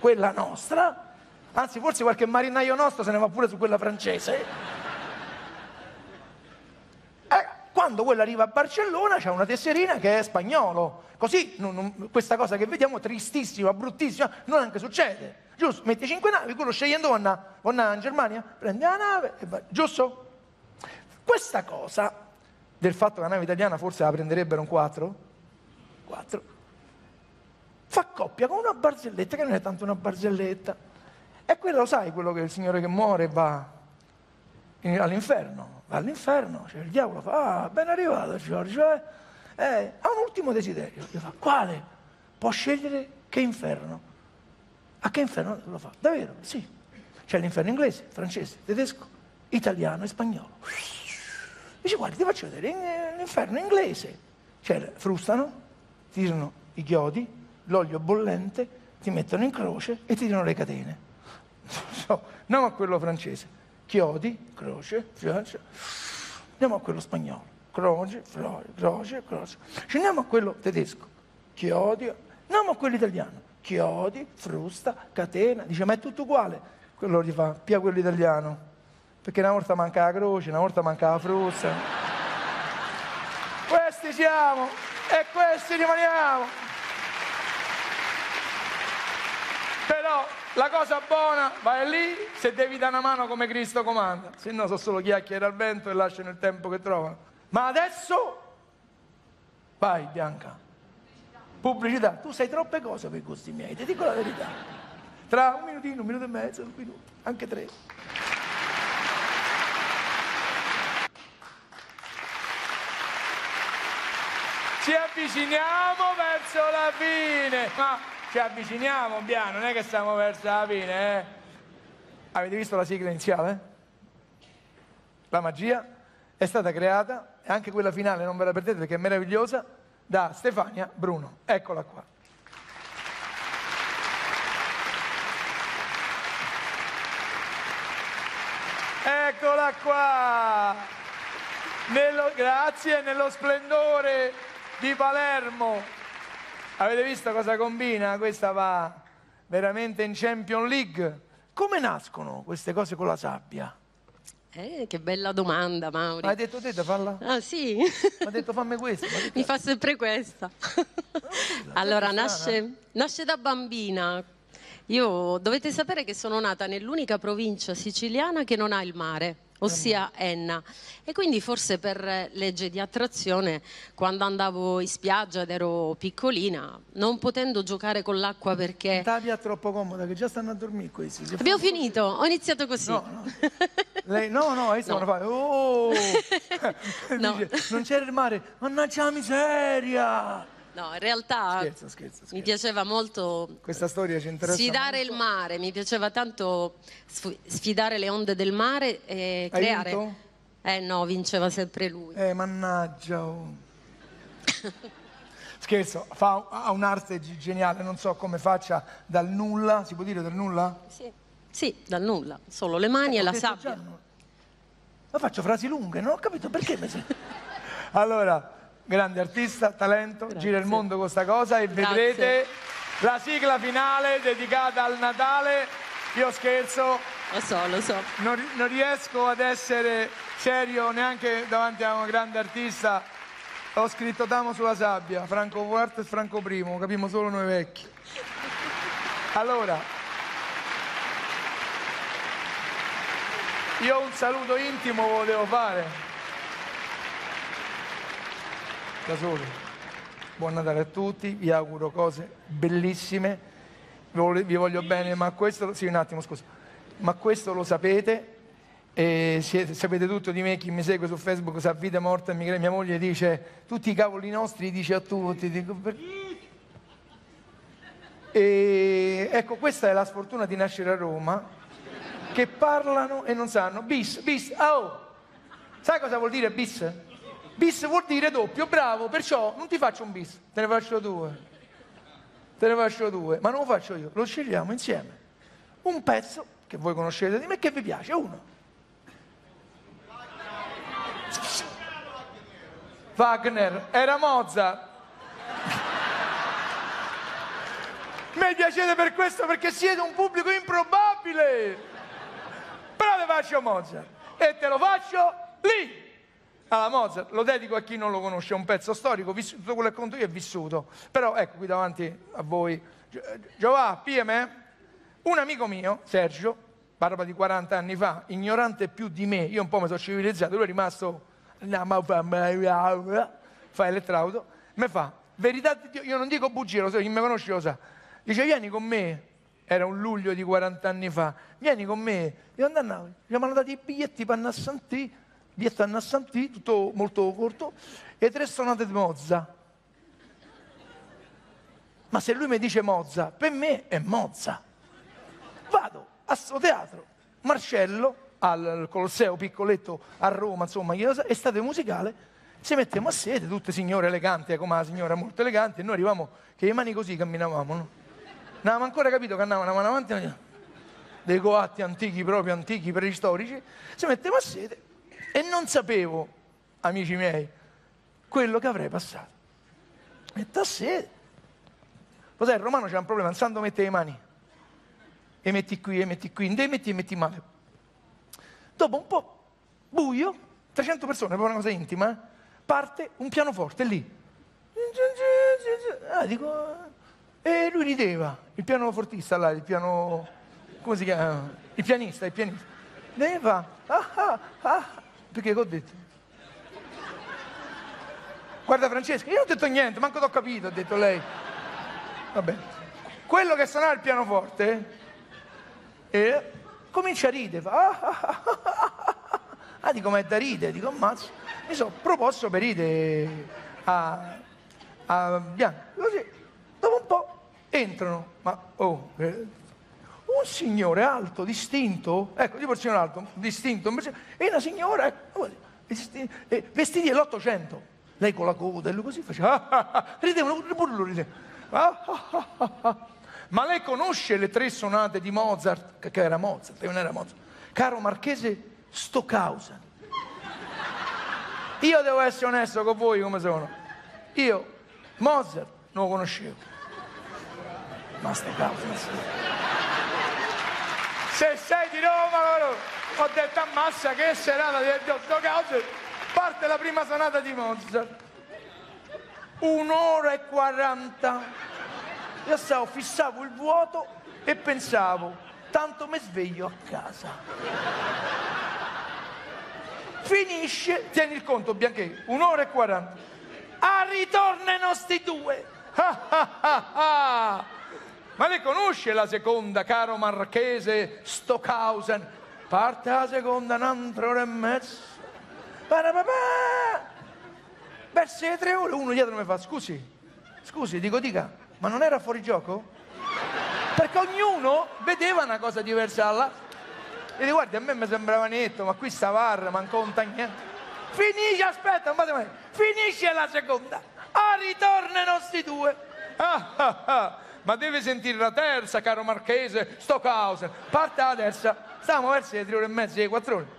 quella nostra, anzi forse qualche marinaio nostro se ne va pure su quella francese. Quando quello arriva a Barcellona c'è una tesserina che è spagnolo, così non, non, questa cosa che vediamo tristissima, bruttissima, non anche succede, giusto? Metti cinque navi, quello scegliendo una in Germania, prende la nave e va, giusto? Questa cosa del fatto che la nave italiana forse la prenderebbero un quattro, quattro, fa coppia con una barzelletta che non è tanto una barzelletta, e quello lo sai, quello che il signore che muore va all'inferno. Va all'inferno, cioè il diavolo fa, ah, ben arrivato Giorgio, eh? Eh, ha un ultimo desiderio, gli fa, quale? Può scegliere che inferno. A che inferno lo fa? Davvero? Sì. C'è l'inferno inglese, francese, tedesco, italiano e spagnolo. Dice, guarda, ti faccio vedere l'inferno inglese. Cioè, frustano, tirano i chiodi, l'olio bollente, ti mettono in croce e ti tirano le catene. No, non a quello francese. Chiodi, croce, croce, andiamo a quello spagnolo, croce, croce, croce, scendiamo a quello tedesco, chiodi, andiamo a quello italiano, chiodi, frusta, catena, dice ma è tutto uguale, quello gli fa, pia quello italiano, perché una volta manca la croce, una volta manca la frusta, questi siamo e questi rimaniamo, però... La cosa buona, vai lì, se devi dare una mano come Cristo comanda, se no sono solo chiacchiere al vento e lasciano il tempo che trovano. Ma adesso, vai Bianca, pubblicità, tu sai troppe cose per i gusti miei, ti dico la verità. Tra un minutino, un minuto e mezzo, un minuto, anche tre. Ci avviciniamo verso la fine, ma... Ci avviciniamo, piano, non è che stiamo verso la fine, eh? Avete visto la sigla iniziale? La magia è stata creata, e anche quella finale non ve la perdete perché è meravigliosa, da Stefania Bruno. Eccola qua. Eccola qua! Nello, grazie, nello splendore di Palermo. Avete visto cosa combina? Questa va veramente in Champions League. Come nascono queste cose con la sabbia? Eh, che bella domanda, Mauri. Ma hai detto te da farla? Ah, sì. Mi ha detto fammi questa. Detto... Mi fa sempre questa. Allora, nasce, nasce da bambina. Io dovete sapere che sono nata nell'unica provincia siciliana che non ha il mare, ossia Enna. E quindi forse per legge di attrazione, quando andavo in spiaggia ed ero piccolina, non potendo giocare con l'acqua perché... Stavi troppo comoda, che già stanno a dormire questi. Abbiamo finito, ho iniziato così. No, no, lei, no, no, lei stava no. a fare... Oh! No. Dice, non c'era il mare, mannaggia la miseria! No, in realtà scherzo, scherzo, scherzo. mi piaceva molto Questa storia ci interessa sfidare molto. il mare, mi piaceva tanto sfidare le onde del mare e Hai creare... Vinto? Eh no, vinceva sempre lui. Eh, mannaggia. Oh. Scherzo, fa, ha un'arte geniale, non so come faccia dal nulla, si può dire dal nulla? Sì, sì, dal nulla, solo le mani eh, e la sabbia. Già, ma faccio frasi lunghe, non ho capito perché. Allora... Grande artista, talento, Grazie. gira il mondo con questa cosa e Grazie. vedrete la sigla finale dedicata al Natale. Io scherzo, lo so, lo so. Non, non riesco ad essere serio neanche davanti a un grande artista. Ho scritto T'amo sulla sabbia, Franco Quarto e Franco Primo, capimo solo noi vecchi. Allora, io un saluto intimo volevo fare. Da solo. Buon Natale a tutti, vi auguro cose bellissime, vi voglio bene, ma questo, sì, un attimo, scusa, ma questo lo sapete, e siete, sapete tutto di me, chi mi segue su Facebook sa vita morta, mia moglie dice tutti i cavoli nostri, dice a tutti, dico, per... e ecco, questa è la sfortuna di nascere a Roma, che parlano e non sanno, bis, bis, oh, sai cosa vuol dire bis? Bis vuol dire doppio, bravo, perciò non ti faccio un bis, te ne faccio due. Te ne faccio due, ma non lo faccio io, lo scegliamo insieme. Un pezzo che voi conoscete di me che vi piace, uno. Wagner, era Mozart. Mi piacete per questo perché siete un pubblico improbabile. Però te faccio Mozart e te lo faccio lì. Allora, Mozart, lo dedico a chi non lo conosce, è un pezzo storico, vissuto, tutto quello che conto io è vissuto. Però ecco qui davanti a voi, Giovanni, P M, un amico mio, Sergio, barba di quaranta anni fa, ignorante più di me, io un po' mi sono civilizzato, lui è rimasto, fa elettrauto, mi fa, verità di Dio, io non dico bugie, lo so, chi mi conosce lo sa, dice vieni con me, era un luglio di quaranta anni fa, vieni con me, devo andare a Napoli, gli hanno dato i biglietti per andare a Santì, dietro a Nassantì, tutto molto corto, e tre sonate di Mozart. Ma se lui mi dice Mozart, per me è Mozart. Vado a suo teatro, Marcello, al Colosseo piccoletto a Roma, insomma, estate musicale, ci mettiamo a sede, tutte signore eleganti, come la signora molto elegante, e noi arrivavamo che le mani così camminavamo, no? Non avevamo ancora capito che andavano una mano avanti, una mano dei coatti antichi, proprio antichi, preistorici, ci mettiamo a sede. E non sapevo, amici miei, quello che avrei passato. Metto a sede. Lo sai, il romano c'è un problema, non sanno mettere le mani. E metti qui, e metti qui, e metti e metti male. Dopo un po', buio, trecento persone, proprio una cosa intima, eh? Parte un pianoforte lì. Ah, dico... E lui rideva, il pianofortista là, il piano... come si chiama? Il pianista, il pianista. Ne fa... Ah, ah, ah. Perché che ho detto? Guarda Francesca, io non ho detto niente, manco t'ho capito, ha detto lei. Vabbè. Quello che suonava il pianoforte eh, comincia a ridere, fa... Ah, ah, ah, ah, ah. ah dico, ma è da ridere, dico, ammazzo. Mi sono proposto per ridere a... a Bianco. Così, dopo un po' entrano, ma... Oh, eh, un signore alto, distinto, ecco, tipo il signore alto, distinto, e una signora, ecco, vestiti dell'Ottocento. Lei con la coda e lui così faceva, ah, ah, ridevano, pure lui rideva. Ah, ah, ah, ah. Ma lei conosce le tre sonate di Mozart, che era Mozart, che non era Mozart, caro marchese Stockhausen. Io devo essere onesto con voi come sono. Io Mozart non lo conoscevo, ma Stockhausen sì. Se sei di Roma, ho detto ammazza che serata del Stockhausen, parte la prima sonata di Mozart. Un'ora e quaranta. Io stavo, fissavo il vuoto e pensavo, tanto mi sveglio a casa. Finisce, tieni il conto Bianchè, un'ora e quaranta. Ah, ritornano sti due. Ah, ah, ah, ah. Ma le conosce la seconda, caro marchese Stockhausen? Parte la seconda, un'altra ora e mezza. Verso le tre ore, uno dietro mi fa, scusi, scusi, dico, dica, ma non era fuori gioco? Perché ognuno vedeva una cosa diversa dall'altra. E dico, guardi, a me mi sembrava netto, ma qui sta VAR, ma non conta niente. Finisce, aspetta, non finisce la seconda. Ah, ritornano sti due. Ah, ah, ah. Ma deve sentire la terza, caro marchese Stockhausen. Parte la terza, stiamo verso le tre ore e mezza, le quattro ore.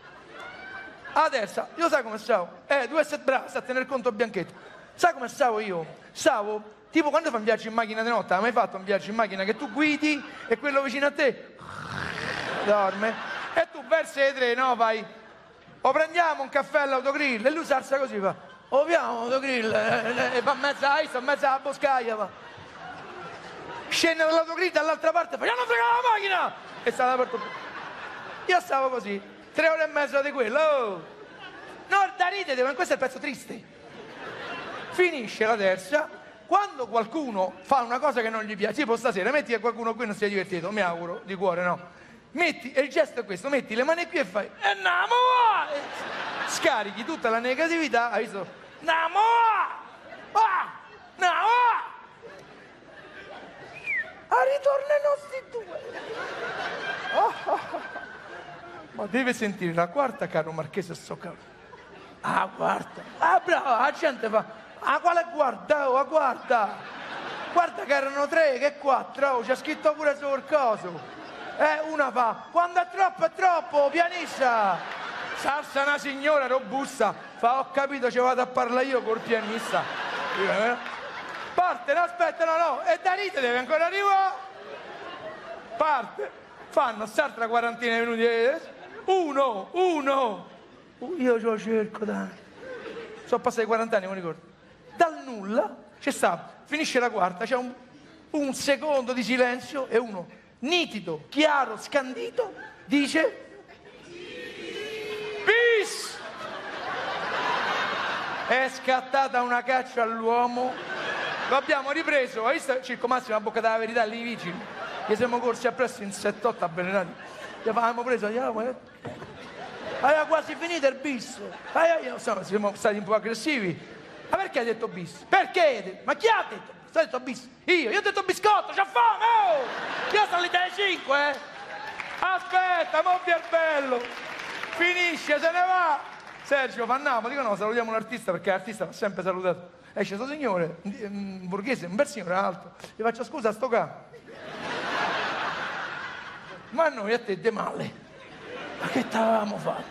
La terza, io sai come stavo? Eh, due set brava, sta a tenere conto Bianchetto. Sai come stavo io? Stavo... Tipo quando fa un viaggio in macchina di notte, hai mai fatto un viaggio in macchina che tu guidi e quello vicino a te dorme e tu verso le tre, no, vai, o prendiamo un caffè all'autogrill e lui salsa così, fa, o piamo l'autogrill e va in mezzo a iso, in mezzo alla boscaia, va, scende dall'autogrill dall'altra parte, fa, io non frega la macchina! E sta la porta. Io stavo così, tre ore e mezzo di quello, oh. Non da ridete, ma questo è il pezzo triste. Finisce la terza. Quando qualcuno fa una cosa che non gli piace, tipo stasera, metti che qualcuno qui non si è divertito, mi auguro, di cuore, no? Metti, e il gesto è questo, metti le mani qui e fai, e andiamo va! Scarichi tutta la negatività, hai visto? Andiamo va! Va! Andiamo va! A ritorno ai nostri due! Ma deve sentire la quarta, caro marchese Stockhausen. Ah, quarta! Ah, brava, la gente fa... Ah, quale guarda, oh, guarda! Guarda che erano tre, che quattro, oh, c'è scritto pure sul coso. Eh, una fa, quando è troppo è troppo, pianista! Salsa una signora robusta, fa, ho capito, ci vado a parlare io col pianista. Parte, no, aspetta, no, no, e da rite deve ancora arrivare. Parte, fanno s'altra quarantina di minuti, eh? uno, uno. Uh, io ce lo cerco, dai. Sono passati quaranta anni, non ricordo. Dal nulla, c'è sta, finisce la quarta, c'è un, un secondo di silenzio e uno, nitido, chiaro, scandito, dice... Bis! È scattata una caccia all'uomo. Lo abbiamo ripreso, hai visto? Circo Massimo, la bocca della verità, lì vicini. Gli siamo corsi appresso in sette otto avvelenati. Gli avevamo preso, gli avevamo... Aveva quasi finito il bis. Siamo stati un po' aggressivi. Ma perché hai detto bis? Perché? Ma chi ha detto? Sto detto bis? Io, io ho detto biscotto, c'ho fame! Oh! Io sto all'idea alle cinque, eh! Aspetta, monti al bello! Finisce, se ne va! Sergio, fanno, ma dico no, salutiamo l'artista perché l'artista va sempre salutato. Esce sto signore, un borghese, un bel signore alto. Gli faccio scusa a sto ca. Ma noi a te de male. Ma che t'avevamo fatto?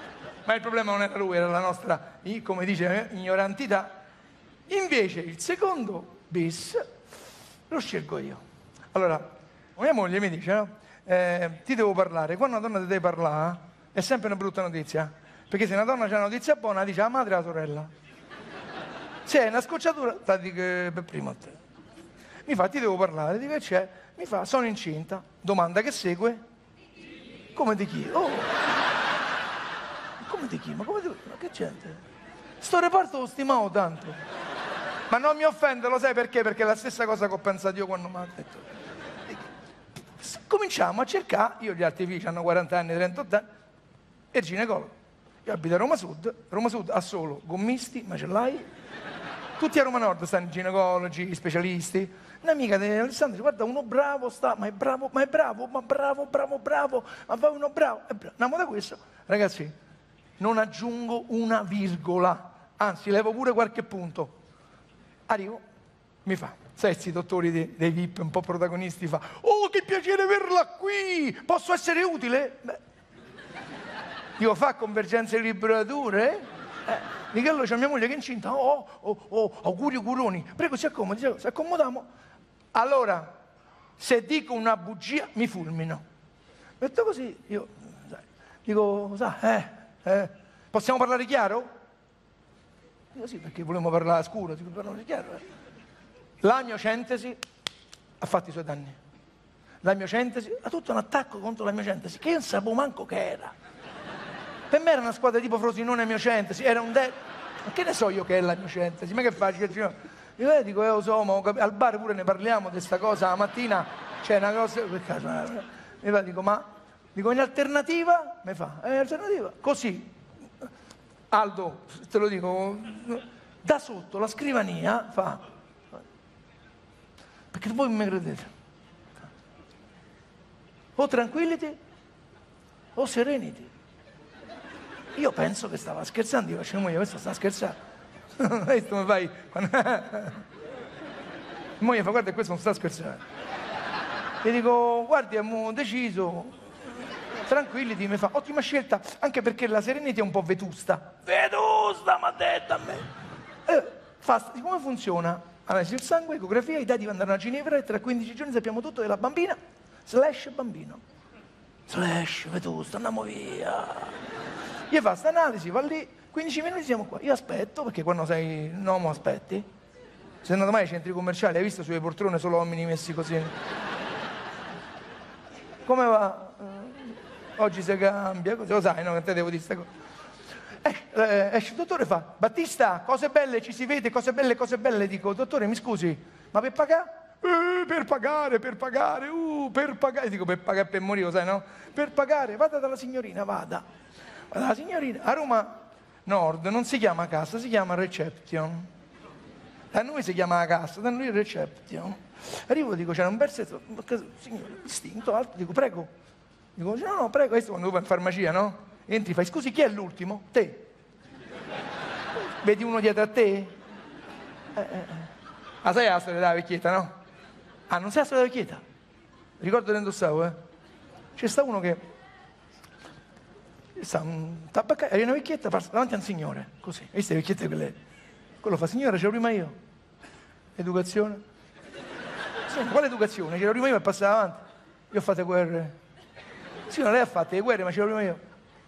Ma il problema non era lui, era la nostra, come dice, ignorantità. Invece il secondo bis lo scelgo io. Allora, mia moglie mi dice, no? Eh, ti devo parlare. Quando una donna ti deve parlare è sempre una brutta notizia. Perché se una donna c'ha una notizia buona, dice la madre e la sorella. Se è una scocciatura, la dico per prima a te. Mi fa, ti devo parlare, dico che c'è. Mi fa, sono incinta. Domanda che segue? Come di chi? Oh. Come di chi? Ma, come di... Ma che gente? Sto reparto lo stimavo tanto. Ma non mi offendo, lo sai perché? Perché è la stessa cosa che ho pensato io quando mi ha detto. Cominciamo a cercare, io gli altri figli hanno quaranta anni, trentotto anni, e il ginecologo. Io abito a Roma Sud, Roma Sud ha solo gommisti, macellai, tutti a Roma Nord stanno i ginecologi, specialisti. Un'amica di Alessandro dice, guarda, uno bravo sta, ma è bravo, ma è bravo, ma bravo, bravo, bravo, ma va uno bravo, è bravo. Andiamo da questo, ragazzi, non aggiungo una virgola, anzi, levo pure qualche punto. Arrivo, mi fa, sai questi dottori dei, dei V I P un po' protagonisti, fa, oh che piacere averla qui, posso essere utile? Beh. Io fa convergenze e liberature, eh? Di che allora c'è mia moglie che è incinta, oh, oh, oh, augurio curoni, prego si accomodi, si accomodiamo. Allora, se dico una bugia mi fulmino. Metto così, io, sai, dico, sa, eh, eh, possiamo parlare chiaro? Sì, perché volevamo parlare a scuro, ti parlavo chiaro. Eh. La miocentesi ha fatto i suoi danni. La miocentesi ha tutto un attacco contro la miocentesi, che io non sapevo manco che era. Per me era una squadra tipo Frosinone e Miocentesi, era un derby. Ma che ne so io che è la Miocentesi? Ma che facile? Io dico, eh, lo so, ma al bar pure ne parliamo di sta cosa, la mattina c'è una cosa... Mi dico, ma... Dico, in alternativa? Mi fa, eh, in alternativa? Così. Aldo, te lo dico, da sotto la scrivania fa... Perché voi non mi credete. O tranquillity, o serenity. Io penso che stava scherzando, io faccio moglie, questo sta scherzando. Lei come fai? Moglie fa, guarda, questo non sta scherzando. Gli dico, guardi, abbiamo deciso. Tranquillity, mi fa, ottima scelta, anche perché la serenity è un po' vetusta. Vetusta, m'ha detto a me. Eh, fa, come funziona? Analisi del sangue, ecografia, i dati vanno a Ginevra e tra quindici giorni sappiamo tutto della bambina, slash bambino. Slash, vetusta, andiamo via. Gli fa sta analisi, va lì. quindici minuti siamo qua, io aspetto, perché quando sei nomo aspetti. Sei andato mai ai centri commerciali, hai visto sulle poltrone solo uomini messi così? Come va? Eh, oggi si cambia, così, lo sai, no? Che te devo dire questa cosa. Eh, eh, esce il dottore e fa, Battista, cose belle, ci si vede, cose belle, cose belle. Dico, dottore, mi scusi, ma per pagare? Eh, per pagare, per pagare, uh, per pagare. Dico, per pagare, per morire, lo sai, no? Per pagare, vada dalla signorina, vada. Vada dalla signorina, a Roma... Nord non si chiama cassa, si chiama reception. Da noi si chiama la cassa, da noi reception. Arrivo e dico, c'era un versetto, signore, distinto, alto, dico, prego. Dico, no, no, prego, questo quando vai in farmacia, no? Entri, fai, scusi, chi è l'ultimo? Te. Vedi uno dietro a te? Eh, eh, eh. Ah, sai la storia della vecchietta, no? Ah, non sai la storia della vecchietta? Ricordo che indossavo, eh? C'è sta uno che... Sta un tabaccaio, arriva una vecchietta, passa davanti a un signore, così, queste vecchiette quelle. Quello fa, signora, c'ero prima io. Educazione? Signora, quale educazione? C'ero prima io e passava davanti. Io ho fatto guerre. Signora, lei ha fatto le guerre, ma c'ero prima io.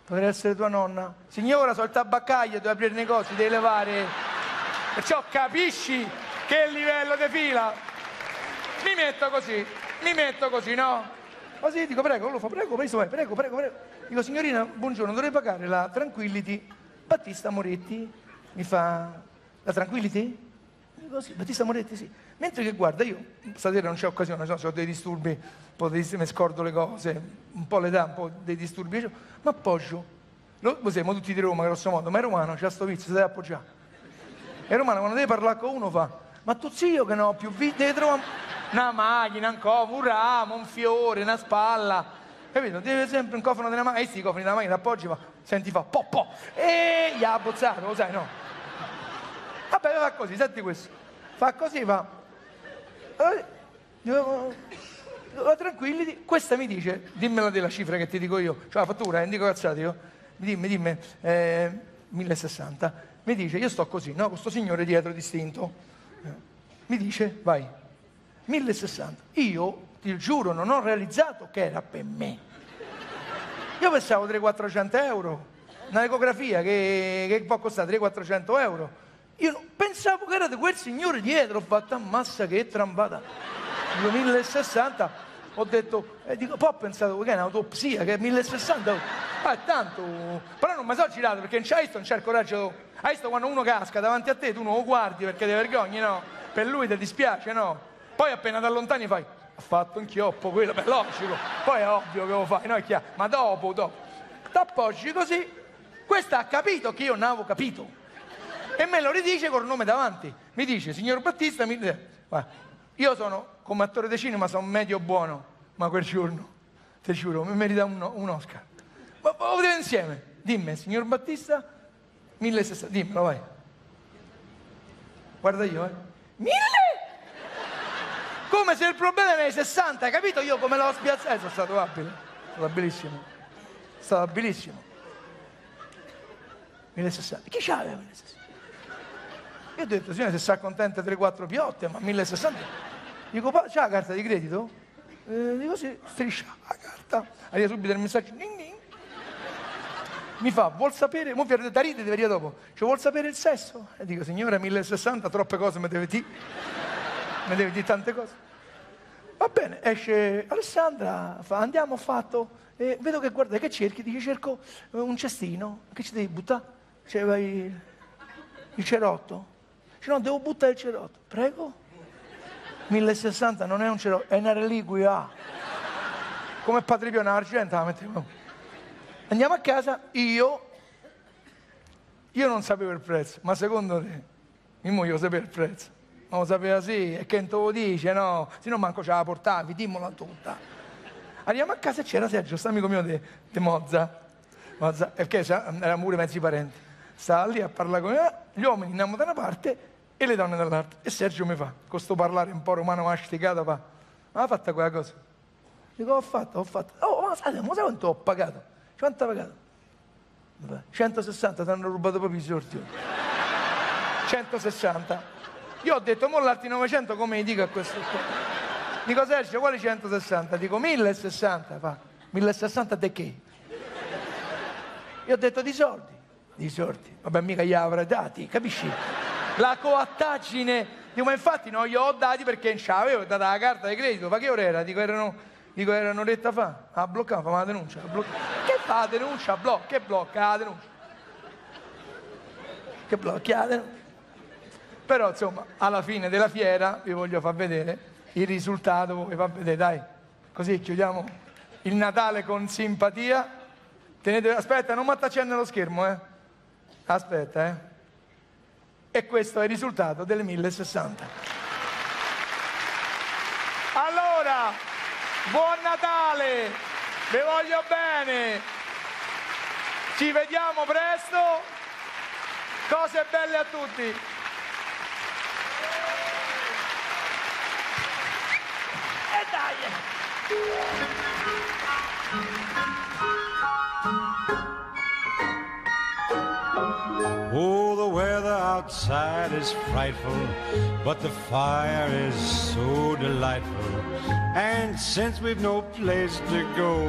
Dovrei essere tua nonna. Signora, sono il tabaccaio, devo aprire il negozio, devi levare. Perciò capisci che livello di fila. Mi metto così, mi metto così, no? Così dico, prego, lo fa, prego, prego, prego, prego, prego. Dico, signorina, buongiorno, dovrei pagare la Tranquillity Battista Moretti. Mi fa, la Tranquillity? Dico, sì, Battista Moretti, sì. Mentre che guarda, io stasera non c'è occasione, no, ho dei disturbi, un po' di, mi scordo le cose, un po' l'età, un po' dei disturbi. Ma appoggio, lo, siamo tutti di Roma, grosso modo, ma è romano, c'ha sto vizio, si deve appoggiare. È romano, quando deve parlare con uno fa, ma tu zio che non ho più vita, devi trovare una macchina, un covo, un ramo, un fiore, una spalla. Capito? Deve sempre un cofano della macchina, e eh sì, i cofani della macchina, appoggi, ma senti, fa po' po', e gli ha abbozzato, lo sai, no? Vabbè, fa così, senti questo, fa così, fa... Allora, tranquilli, questa mi dice, dimmela della cifra che ti dico io, cioè la fattura, eh, dico cazzate io, dimmi, dimmi, eh, mille e sessanta, mi dice, io sto così, no? Questo signore dietro distinto, mi dice, vai, mille e sessanta, io... Ti giuro, non ho realizzato che era per me. Io pensavo tre quattrocento euro, una ecografia che, che può costare tre quattrocento euro. Io non, pensavo che era di quel signore dietro, ho fatto ammazza che trambata. mille e sessanta, ho detto, eh, dico, poi ho pensato che è un'autopsia, che è mille e sessanta, ah, tanto, però non mi sono girato perché non c'è visto, non c'è il coraggio, hai visto quando uno casca davanti a te, tu non lo guardi perché ti vergogni, no? Per lui ti dispiace, no? Poi appena ti allontani fai, ha fatto un chioppo quello, beh, logico, poi è ovvio che lo fai, no, è chiaro, ma dopo, dopo, t'appoggi così, questa ha capito che io non avevo capito, e me lo ridice col nome davanti, mi dice, signor Battista, mi dice, io sono, come attore di cinema, sono medio buono, ma quel giorno, ti giuro, mi merita un, un Oscar, ma lo vediamo insieme, dimmi, signor Battista, mille e sessanta, dimmelo, vai, guarda io, eh, mille? Come se il problema era i sessanta, hai capito? Io come l'ho spiazzato? Eh, sono stato abile, sono stato abilissimo. Sono stato abilissimo. mille e sessanta. Chi c'aveva mille e sessanta? Io ho detto, signore, se si accontenta tre quattro piotte, ma mille e sessanta... Dico, pa, c'ha la carta di credito? Eh, dico, sì, striscia la carta. Arriva subito il messaggio, ding, ding. Mi fa, vuol sapere... Mo' vi arrete, da ride, ti dopo. Cioè, vuol sapere il sesso? E dico, signora, mille e sessanta, troppe cose mi deve dire. Mi devi dire tante cose. Va bene, esce Alessandra, fa, andiamo, fatto. E vedo che guarda, che cerchi, dice cerco un cestino, che ci devi buttare? C'era il, il cerotto. Dice no, devo buttare il cerotto. Prego? mille e sessanta non è un cerotto, è una reliquia. Come Padre Pio Argento la mettiamo. Andiamo a casa, io... Io non sapevo il prezzo, ma secondo te? Mia moglie lo sapeva il prezzo. Ma lo sapeva sì, e che non te lo dice, no? Se no manco ce la portavi, dimmola tutta. Arriviamo a casa e c'era Sergio, sta amico mio di Mozart. Mozart, perché erano pure mezzi parenti. Sta lì a parlare con me, gli uomini andiamo da una parte e le donne dall'altra. E Sergio mi fa, con sto parlare un po' romano masticato, fa, ma ha fatta quella cosa? Dico, ho fatto, ho fatto. Oh, ma sai, ma sai quanto ho pagato? Quanto ho pagato? centosessanta, ti hanno rubato proprio i sorti. centosessanta. Io ho detto, mo l'altro novecento come gli dico a questo qua? Dico, Sergio, quali centosessanta? Dico, mille e sessanta, fa. mille e sessanta di che? Io ho detto, di sordi. Di sordi. Vabbè, mica gli avrei dati, capisci? La coattaggine. Dico, ma infatti non gli ho dati perché non c'avevo, ho dato la carta di credito. Ma che ora era? Dico, erano, dico, era un'oretta fa. Ha bloccato, fa la denuncia. Blocca. Che fa la denuncia? Blocca, che blocca la denuncia? Che blocca la denuncia? Però, insomma, alla fine della fiera vi voglio far vedere il risultato, voi far vedere, dai. Così chiudiamo il Natale con simpatia. Tenete, aspetta, non mi accende lo schermo, eh. Aspetta, eh. E questo è il risultato del mille e sessanta. Allora, buon Natale, vi voglio bene. Ci vediamo presto. Cose belle a tutti. Oh, the weather outside is frightful, but the fire is so delightful. And since we've no place to go,